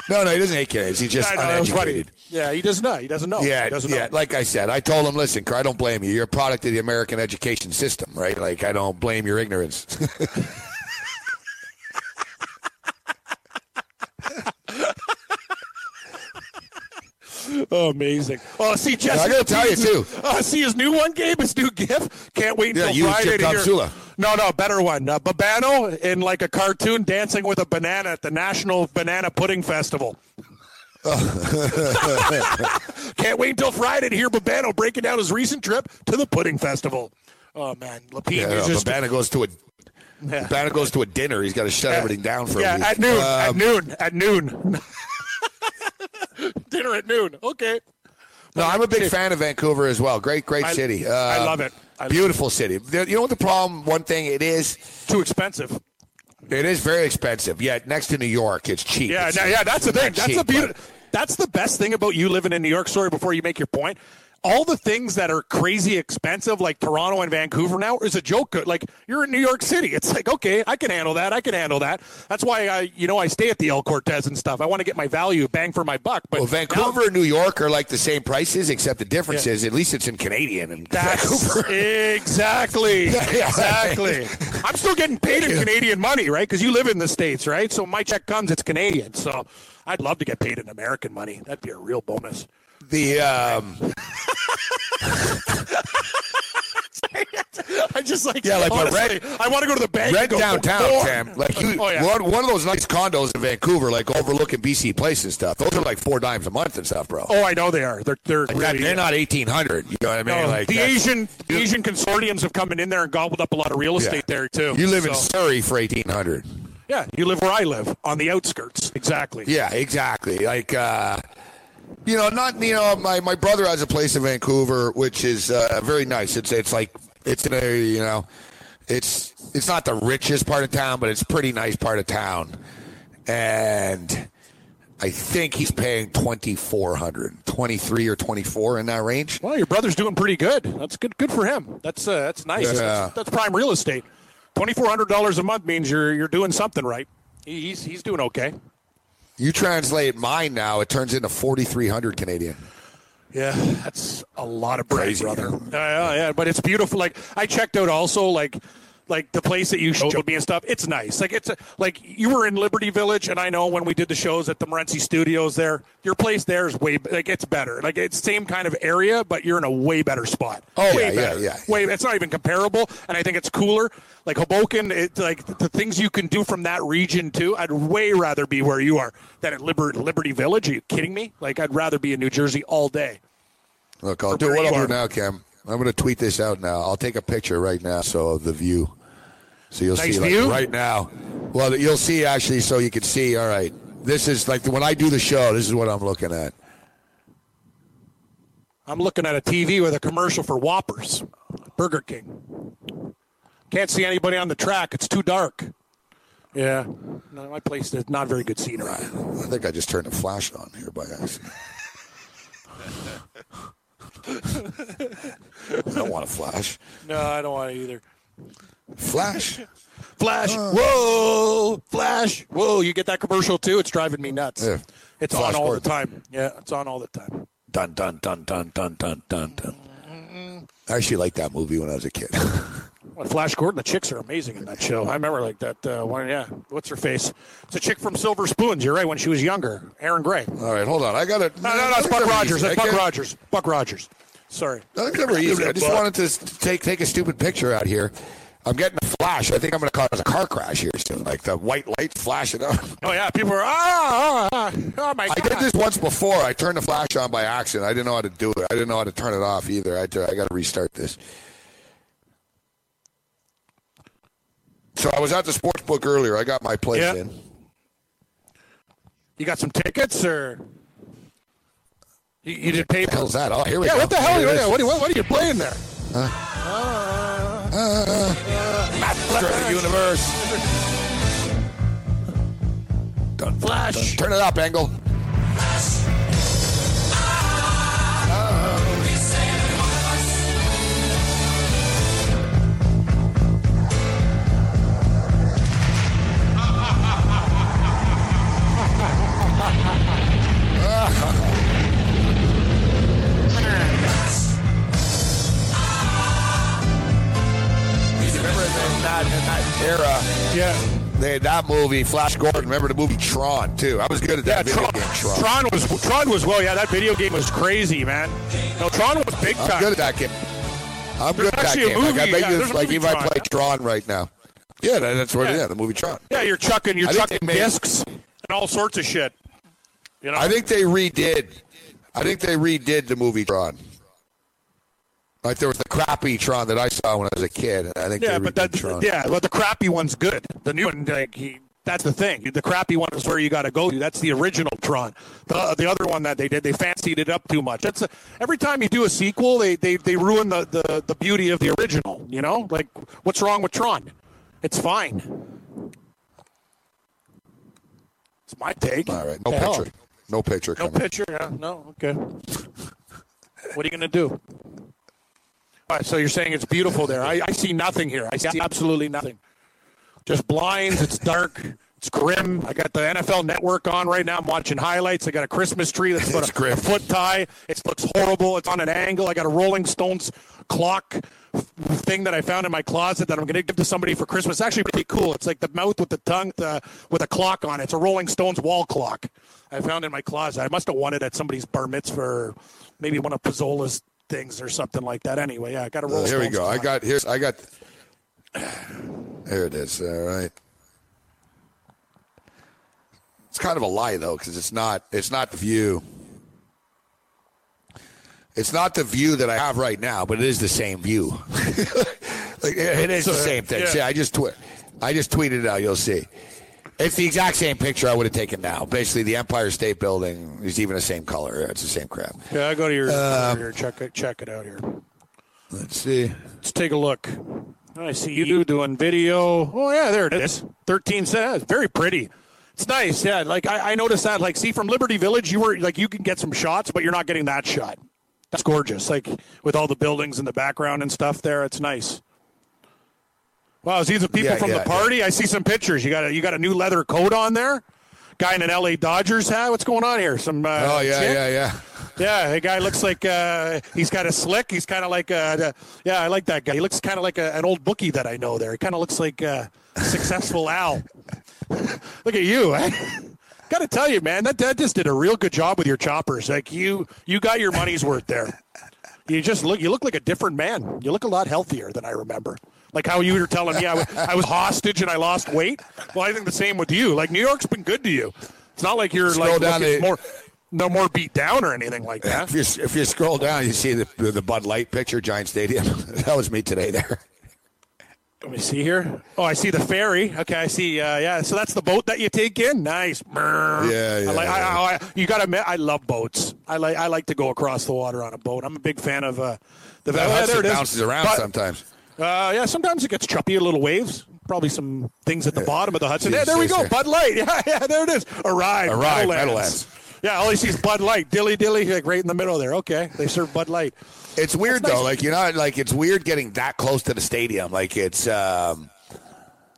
No, he doesn't hate Canadians. He's just uneducated. Yeah, he does not. He doesn't know. Yeah, he doesn't know. Like I said, I told him, listen, I don't blame you. You're a product of the American education system, right? Like, I don't blame your ignorance. Oh, amazing. Oh, see, Jesse. I got to tell you, too. See his new one, Gabe? His new GIF? Can't wait until Friday to hear. No, better one. Babano in, like, a cartoon dancing with a banana at the National Banana Pudding Festival. Can't wait until Friday to hear Babano breaking down his recent trip to the Pudding Festival. Oh, man. Babano goes to a... Yeah. Babano goes to a dinner. He's got to shut everything down for a week. At noon. Dinner at noon. Okay. No, I'm a big fan of Vancouver as well. Great city. I love it. Beautiful city. You know what the problem, one thing, it is? Too expensive. It is very expensive. Yeah, next to New York, it's cheap. Yeah, that's the thing. That's the best thing about you living in New York. Sorry, before you make your point. All the things that are crazy expensive, like Toronto and Vancouver now, is a joke. Like, you're in New York City. It's like, okay, I can handle that. That's why, I stay at the El Cortez and stuff. I want to get my value, bang for my buck. But Vancouver and New York are like the same prices, except the difference is at least it's in Canadian. And Vancouver. Exactly. I'm still getting paid in Canadian money, right? Because you live in the States, right? So my check comes, it's Canadian. So I'd love to get paid in American money. That'd be a real bonus. I just I want to go to the bank. Red downtown, Cam. One of those nice condos in Vancouver, like overlooking BC Place and stuff. Those are like $4 a month and stuff, bro. Oh, I know they are. They're like really, they're not 1,800. You know what I mean? No, like the Asian consortiums have come in there and gobbled up a lot of real estate there too. You live in Surrey for 1,800. Yeah, you live where I live on the outskirts. Exactly. Yeah, exactly. Like. My brother has a place in Vancouver, which is very nice. It's not the richest part of town, but it's a pretty nice part of town. And I think he's paying $2,400, $2,300 or $2,400 in that range. Well, your brother's doing pretty good. That's good for him. That's nice. Yeah. That's prime real estate. $2,400 a month means you're doing something right. He's doing okay. You translate mine now, it turns into $4,300 Canadian. Yeah, that's a lot of bread, brother. Yeah, but it's beautiful. Like, I checked out also, like the place that you showed me and stuff. It's nice. Like, you were in Liberty Village, and I know when we did the shows at the Morenci Studios there, your place there is way, like, it's better. Like, it's same kind of area, but you're in a way better spot. Oh, yeah. Way, it's not even comparable, and I think it's cooler. Like Hoboken, it's like the things you can do from that region too. I'd way rather be where you are than at Liberty Village. Are you kidding me? Like, I'd rather be in New Jersey all day. Look, I'll do what I'll do now, Cam. I'm going to tweet this out now. I'll take a picture right now, so of the view. So you'll see like, right now. Well, you'll see actually, so you can see. All right, this is like when I do the show. This is what I'm looking at. I'm looking at a TV with a commercial for Whoppers, Burger King. Can't see anybody on the track. It's too dark. Yeah. No, my place is not very good scenery. I think I just turned a flash on here by accident. I don't want a flash. No, I don't want it either. Flash. Whoa. Flash. Whoa. You get that commercial too? It's driving me nuts. Yeah. It's on all the time. Yeah, it's on all the time. Dun, dun, dun, dun, dun, dun, dun, dun. I actually liked that movie when I was a kid. Well, Flash Gordon, the chicks are amazing in that show. I remember like that one. Yeah, what's her face? It's a chick from Silver Spoons. You're right. When she was younger, Erin Gray. All right, hold on. I got it. No, it's Buck Rogers. It's Buck Rogers. Buck Rogers. Sorry. That's never easy. I just wanted to take a stupid picture out here. I'm getting a flash. I think I'm going to cause a car crash here soon. Like the white light flashing up. Oh yeah, people are oh my God. I did this once before. I turned the flash on by accident. I didn't know how to do it. I didn't know how to turn it off either. I got to restart this. So I was at the sports book earlier. I got my place in. You got some tickets, or you did pay? What the hell's that? Oh, here we go. Yeah, what the hell? What are you playing there? Master of the universe. Done. Flash. Turn it up, Engel. Flash. That era. Yeah. They had that movie, Flash Gordon. Remember the movie Tron, too. I was good at that video game, Tron. Tron was that video game was crazy, man. No, Tron was big time. I'm good at that game. Movie, like, I bet you, like, if I play Tron right now. Yeah, that's what it is, the movie Tron. Yeah, you're chucking discs and all sorts of shit. You know? I think they redid the movie Tron. Like, there was the crappy Tron that I saw when I was a kid. I think they redid Tron. Yeah, but the crappy one's good. The new one, like, That's the thing. The crappy one is where you got to go to. That's the original Tron. The other one that they did, they fancied it up too much. That's every time you do a sequel, they ruin the beauty of the original. You know, like what's wrong with Tron? It's fine. It's my take. All right, no picture. No picture coming. No picture, yeah. No, okay. What are you going to do? All right, so you're saying it's beautiful there. I see nothing here. I see absolutely nothing. Just blinds. It's dark. It's grim. I got the NFL Network on right now. I'm watching highlights. I got a Christmas tree that's about a foot high. It looks horrible. It's on an angle. I got a Rolling Stones clock thing that I found in my closet that I'm going to give to somebody for Christmas. It's actually pretty cool. It's like the mouth with the tongue with a clock on it. It's a Rolling Stones wall clock I found in my closet. I must have won it at somebody's bar mitzvah or maybe one of Pizzola's things or something like that. Anyway, yeah, I got a Rolling Stones clock. I got... There it is. All right. It's kind of a lie, though, because it's not the view. It's not the view that I have right now, but it is the same view. Like, it is the same thing. Yeah. See, I just tweeted it out. You'll see. It's the exact same picture I would have taken now. Basically, the Empire State Building is even the same color. It's the same crap. Yeah, I go to your here. Check it out here. Let's see. Let's take a look. I see you doing video. Oh, yeah, there it is. 13 says. Very pretty. It's nice, yeah. Like, I noticed that. Like, see, from Liberty Village, you were like, you can get some shots, but you're not getting that shot. That's gorgeous. Like, with all the buildings in the background and stuff there, it's nice. Wow, is these the people from the party? Yeah. I see some pictures. You got a new leather coat on there. Guy in an L.A. Dodgers hat. What's going on here? Some yeah. Yeah, the guy looks like he's kind of slick. He's kind of like I like that guy. He looks kind of like an old bookie that I know there. He kind of looks like Successful Al. Look at you. Got to tell you, man, that just did a real good job with your choppers. Like you got your money's worth there. You look like a different man. You look a lot healthier than I remember. Like how you were telling me I was hostage and I lost weight. Well, I think the same with you. Like New York's been good to you. It's not like you're like no more beat down or anything like that. If you scroll down, you see the Bud Light picture, Giant Stadium. That was me today there. Let me see here. Oh, I see the ferry. Okay, I see. Yeah, so that's the boat that you take in. Nice. Yeah. You got to admit, I love boats. I like to go across the water on a boat. I'm a big fan of the. There it is. Bounces around sometimes. Yeah, sometimes it gets choppy, little waves. Probably some things at the bottom of the Hudson. Yeah, there we go. Bud Light. Yeah, there it is. Arrive. Meadowlands. Yeah, all you see is Bud Light, dilly, like right in the middle there. Okay, they serve Bud Light. It's weird though, like you're not like it's weird getting that close to the stadium. Like it's yeah,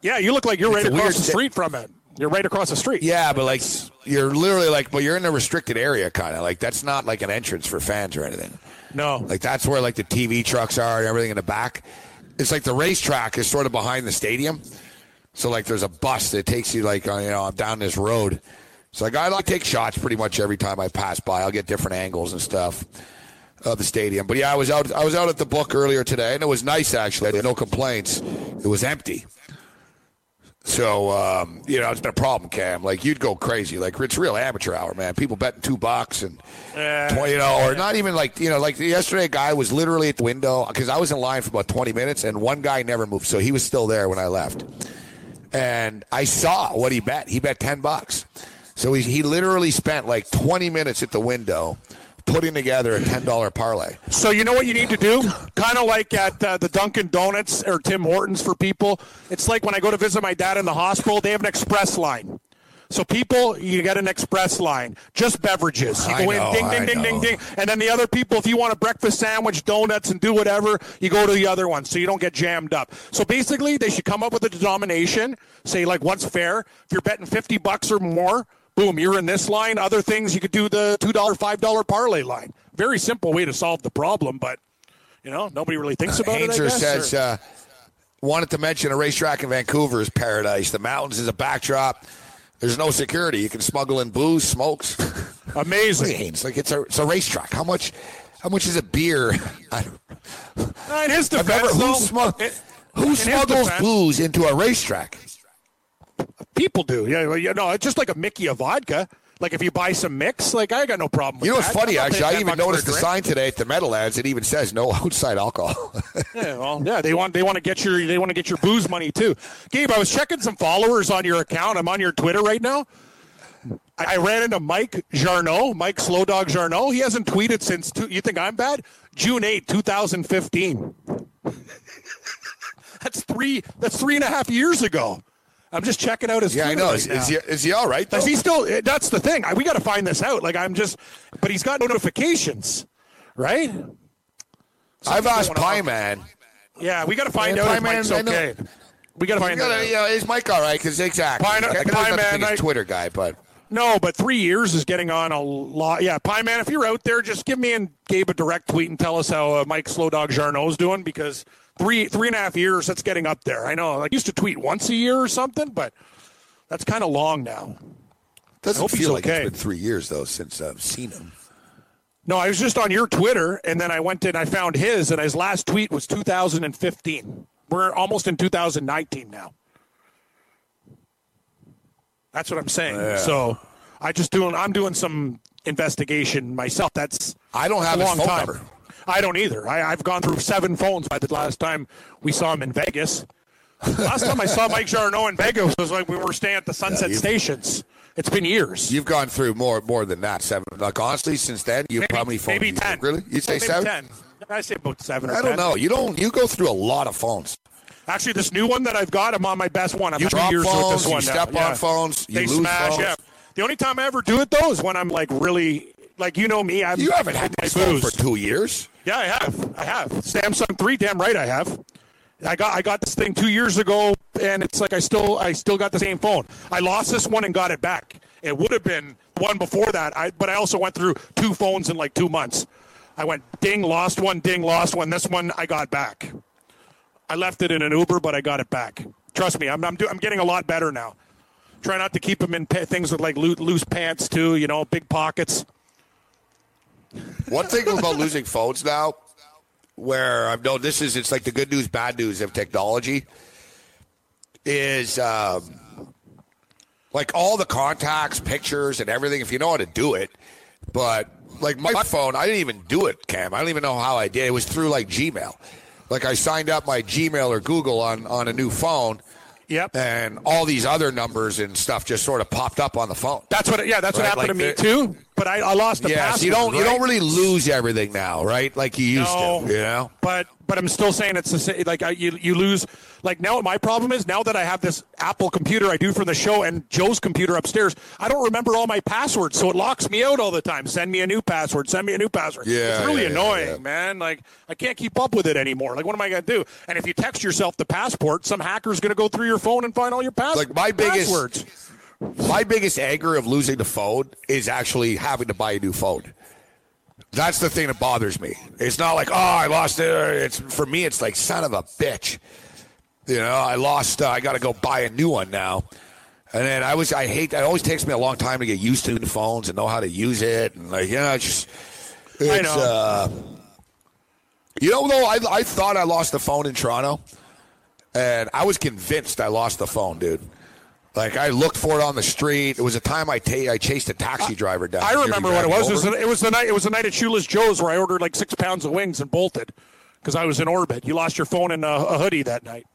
you look like you're right across the street from it. You're right across the street. Yeah, but like you're literally like, but you're in a restricted area, kind of like that's not like an entrance for fans or anything. No, like that's where like the TV trucks are and everything in the back. It's like the racetrack is sort of behind the stadium, so like there's a bus that takes you like down this road. So like, I like take shots pretty much every time I pass by. I'll get different angles and stuff of the stadium. But yeah, I was out at the book earlier today, and it was nice actually. I had no complaints. It was empty. So it's been a problem, Cam. Like you'd go crazy. Like it's real amateur hour, man. People betting $2 and or not even like yesterday. A guy was literally at the window because I was in line for about 20 minutes, and one guy never moved, so he was still there when I left. And I saw what he bet. He bet $10. So he literally spent like 20 minutes at the window putting together a $10 parlay. So you know what you need to do? Kind of like at the Dunkin' Donuts or Tim Hortons for people. It's like when I go to visit my dad in the hospital, they have an express line. So people, you get an express line, just beverages. You go in, ding, ding, ding, ding, ding. And then the other people, if you want a breakfast sandwich, donuts, and do whatever, you go to the other one so you don't get jammed up. So basically, they should come up with a denomination, say like what's fair. If you're betting $50 or more, boom, you're in this line. Other things, you could do the $2, $5 parlay line. Very simple way to solve the problem, but, nobody really thinks about it, I guess. Says, wanted to mention a racetrack in Vancouver is paradise. The mountains is a backdrop. There's no security. You can smuggle in booze, smokes. Amazing. It's a racetrack. How much is a beer? In his defense, who smuggles booze into a racetrack? People do. It's just like a Mickey of vodka. Like, if you buy some mix, like, I got no problem with that. You know what's funny, actually? I even noticed the sign today at the Meadowlands. It even says no outside alcohol. Yeah, well, yeah, they want to get your booze money, too. Gabe, I was checking some followers on your account. I'm on your Twitter right now. I ran into Mike Jarneau, Mike Slow Dog Jarneau. He hasn't tweeted since, you think I'm bad? June 8, 2015. That's three and a half years ago. I'm just checking out his. Yeah, I know. Right is he all right? Though? Is he still? That's the thing. We got to find this out. Like I'm just, but he's got notifications, right? So I've asked Pie Man. Yeah, we got to find out. If Mike's okay. We got to find out. Yeah, is Mike all right? Because exactly. Pie Man, a Twitter guy, but no, but 3 years is getting on a lot. Yeah, Pie Man, if you're out there, just give me and Gabe a direct tweet and tell us how Mike Slow Dog Jarneau's doing because. Three and a half years, that's getting up there. I know. I used to tweet once a year or something, but that's kind of long now. Doesn't feel like it's been 3 years, though, since I've seen him. No, I was just on your Twitter, and then I went and I found his, and his last tweet was 2015. We're almost in 2019 now. That's what I'm saying. Yeah. So I'm doing some investigation myself. I don't have a long time. Number. I don't either. I've gone through 7 phones by the last time we saw him in Vegas. Last time I saw Mike Jarneau in Vegas was like we were staying at the Sunset Stations. It's been years. You've gone through more than that, 7. Like, honestly, since then, you've probably phoned maybe 10. Really? You'd say 7? 10. I say about 7 or 10. I don't know. You go through a lot of phones. Actually, this new one that I've got, I'm on my best one. I'm you drop years phones, with this one you step now. On yeah. phones, you they lose smash, phones. Yeah. The only time I ever do it, though, is when I'm, like, really... Like, you know me. You haven't had my phone for 2 years. Yeah, I have. Samsung 3, damn right I have. I got this thing 2 years ago, and it's like I still got the same phone. I lost this one and got it back. It would have been one before that, but I also went through 2 phones in like 2 months. I went ding, lost one. This one I got back. I left it in an Uber, but I got it back. Trust me, I'm getting a lot better now. Try not to keep them in things with like loose pants too, you know, big pockets. One thing about losing phones now, where I've known this is, it's like the good news, bad news of technology, is like all the contacts, pictures, and everything, if you know how to do it. But like my phone, I didn't even do it, Cam. I don't even know how I did. It was through like Gmail. Like I signed up my Gmail or Google on a new phone. Yep. And all these other numbers and stuff just sort of popped up on the phone. That's what happened like to me too. But I lost the password. You don't really lose everything now, right? Like you used to, you know. But I'm still saying it's the same. Like you lose. Like now, my problem is now that I have this Apple computer I do for the show and Joe's computer upstairs. I don't remember all my passwords, so it locks me out all the time. Send me a new password. Yeah, it's really annoying, man. Like I can't keep up with it anymore. Like what am I gonna do? And if you text yourself the passport, some hacker's gonna go through your phone and find all your passwords. Like passwords. My biggest anger of losing the phone is actually having to buy a new phone. That's the thing that bothers me. It's not like, oh, I lost it. It's for me, it's like, son of a bitch. You know, I lost. I got to go buy a new one now. And then I hate. It always takes me a long time to get used to the phones and know how to use it. And like, you know, I know. You know, though, I thought I lost the phone in Toronto, and I was convinced I lost the phone, dude. Like, I looked for it on the street. It was a time I chased a taxi driver down. I remember what it was. It was the night at Shoeless Joe's where I ordered like 6 pounds of wings and bolted because I was in orbit. You lost your phone in a hoodie that night.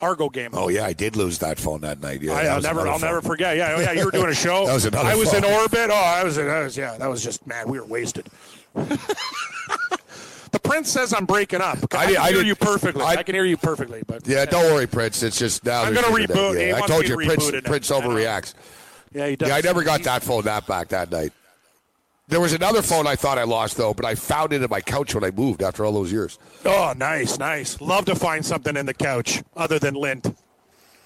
Argo game. Oh, yeah, I did lose that phone that night. Yeah, I'll never forget. Yeah, oh, yeah, you were doing a show. That was another I was phone. In orbit. Oh, that was just, man, we were wasted. The Prince says I'm breaking up. I can hear you perfectly. But yeah, don't worry, Prince. It's just now. I'm going to reboot. Yeah. I told you, Prince overreacts. Yeah, he does. Yeah, I never got that phone back that night. There was another phone I thought I lost, though, but I found it in my couch when I moved after all those years. Oh, nice. Love to find something in the couch other than lint.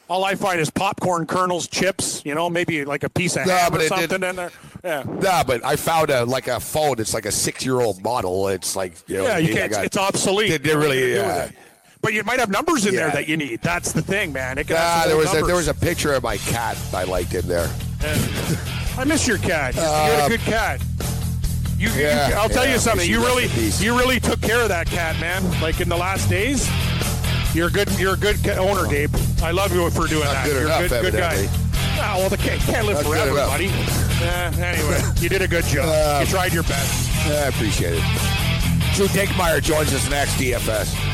All I find is popcorn kernels, chips, you know, maybe like a piece of ham or something in there. Yeah. Nah, but I found a phone. It's like a six-year-old model. It's like, you know, yeah, you can't, it's obsolete. It really, yeah. But you might have numbers in there that you need. That's the thing, man. It can there was a picture of my cat I liked in there. Yeah. I miss your cat. You had a good cat. I'll tell you something. You really took care of that cat, man. Like in the last days. You're a good owner, Gabe. I love you for doing that. You're a good guy. Oh, well, the cake can't live forever, buddy. Anyway, you did a good job. You tried your best. I appreciate it. Drew Dinkmeyer joins us next, DFS.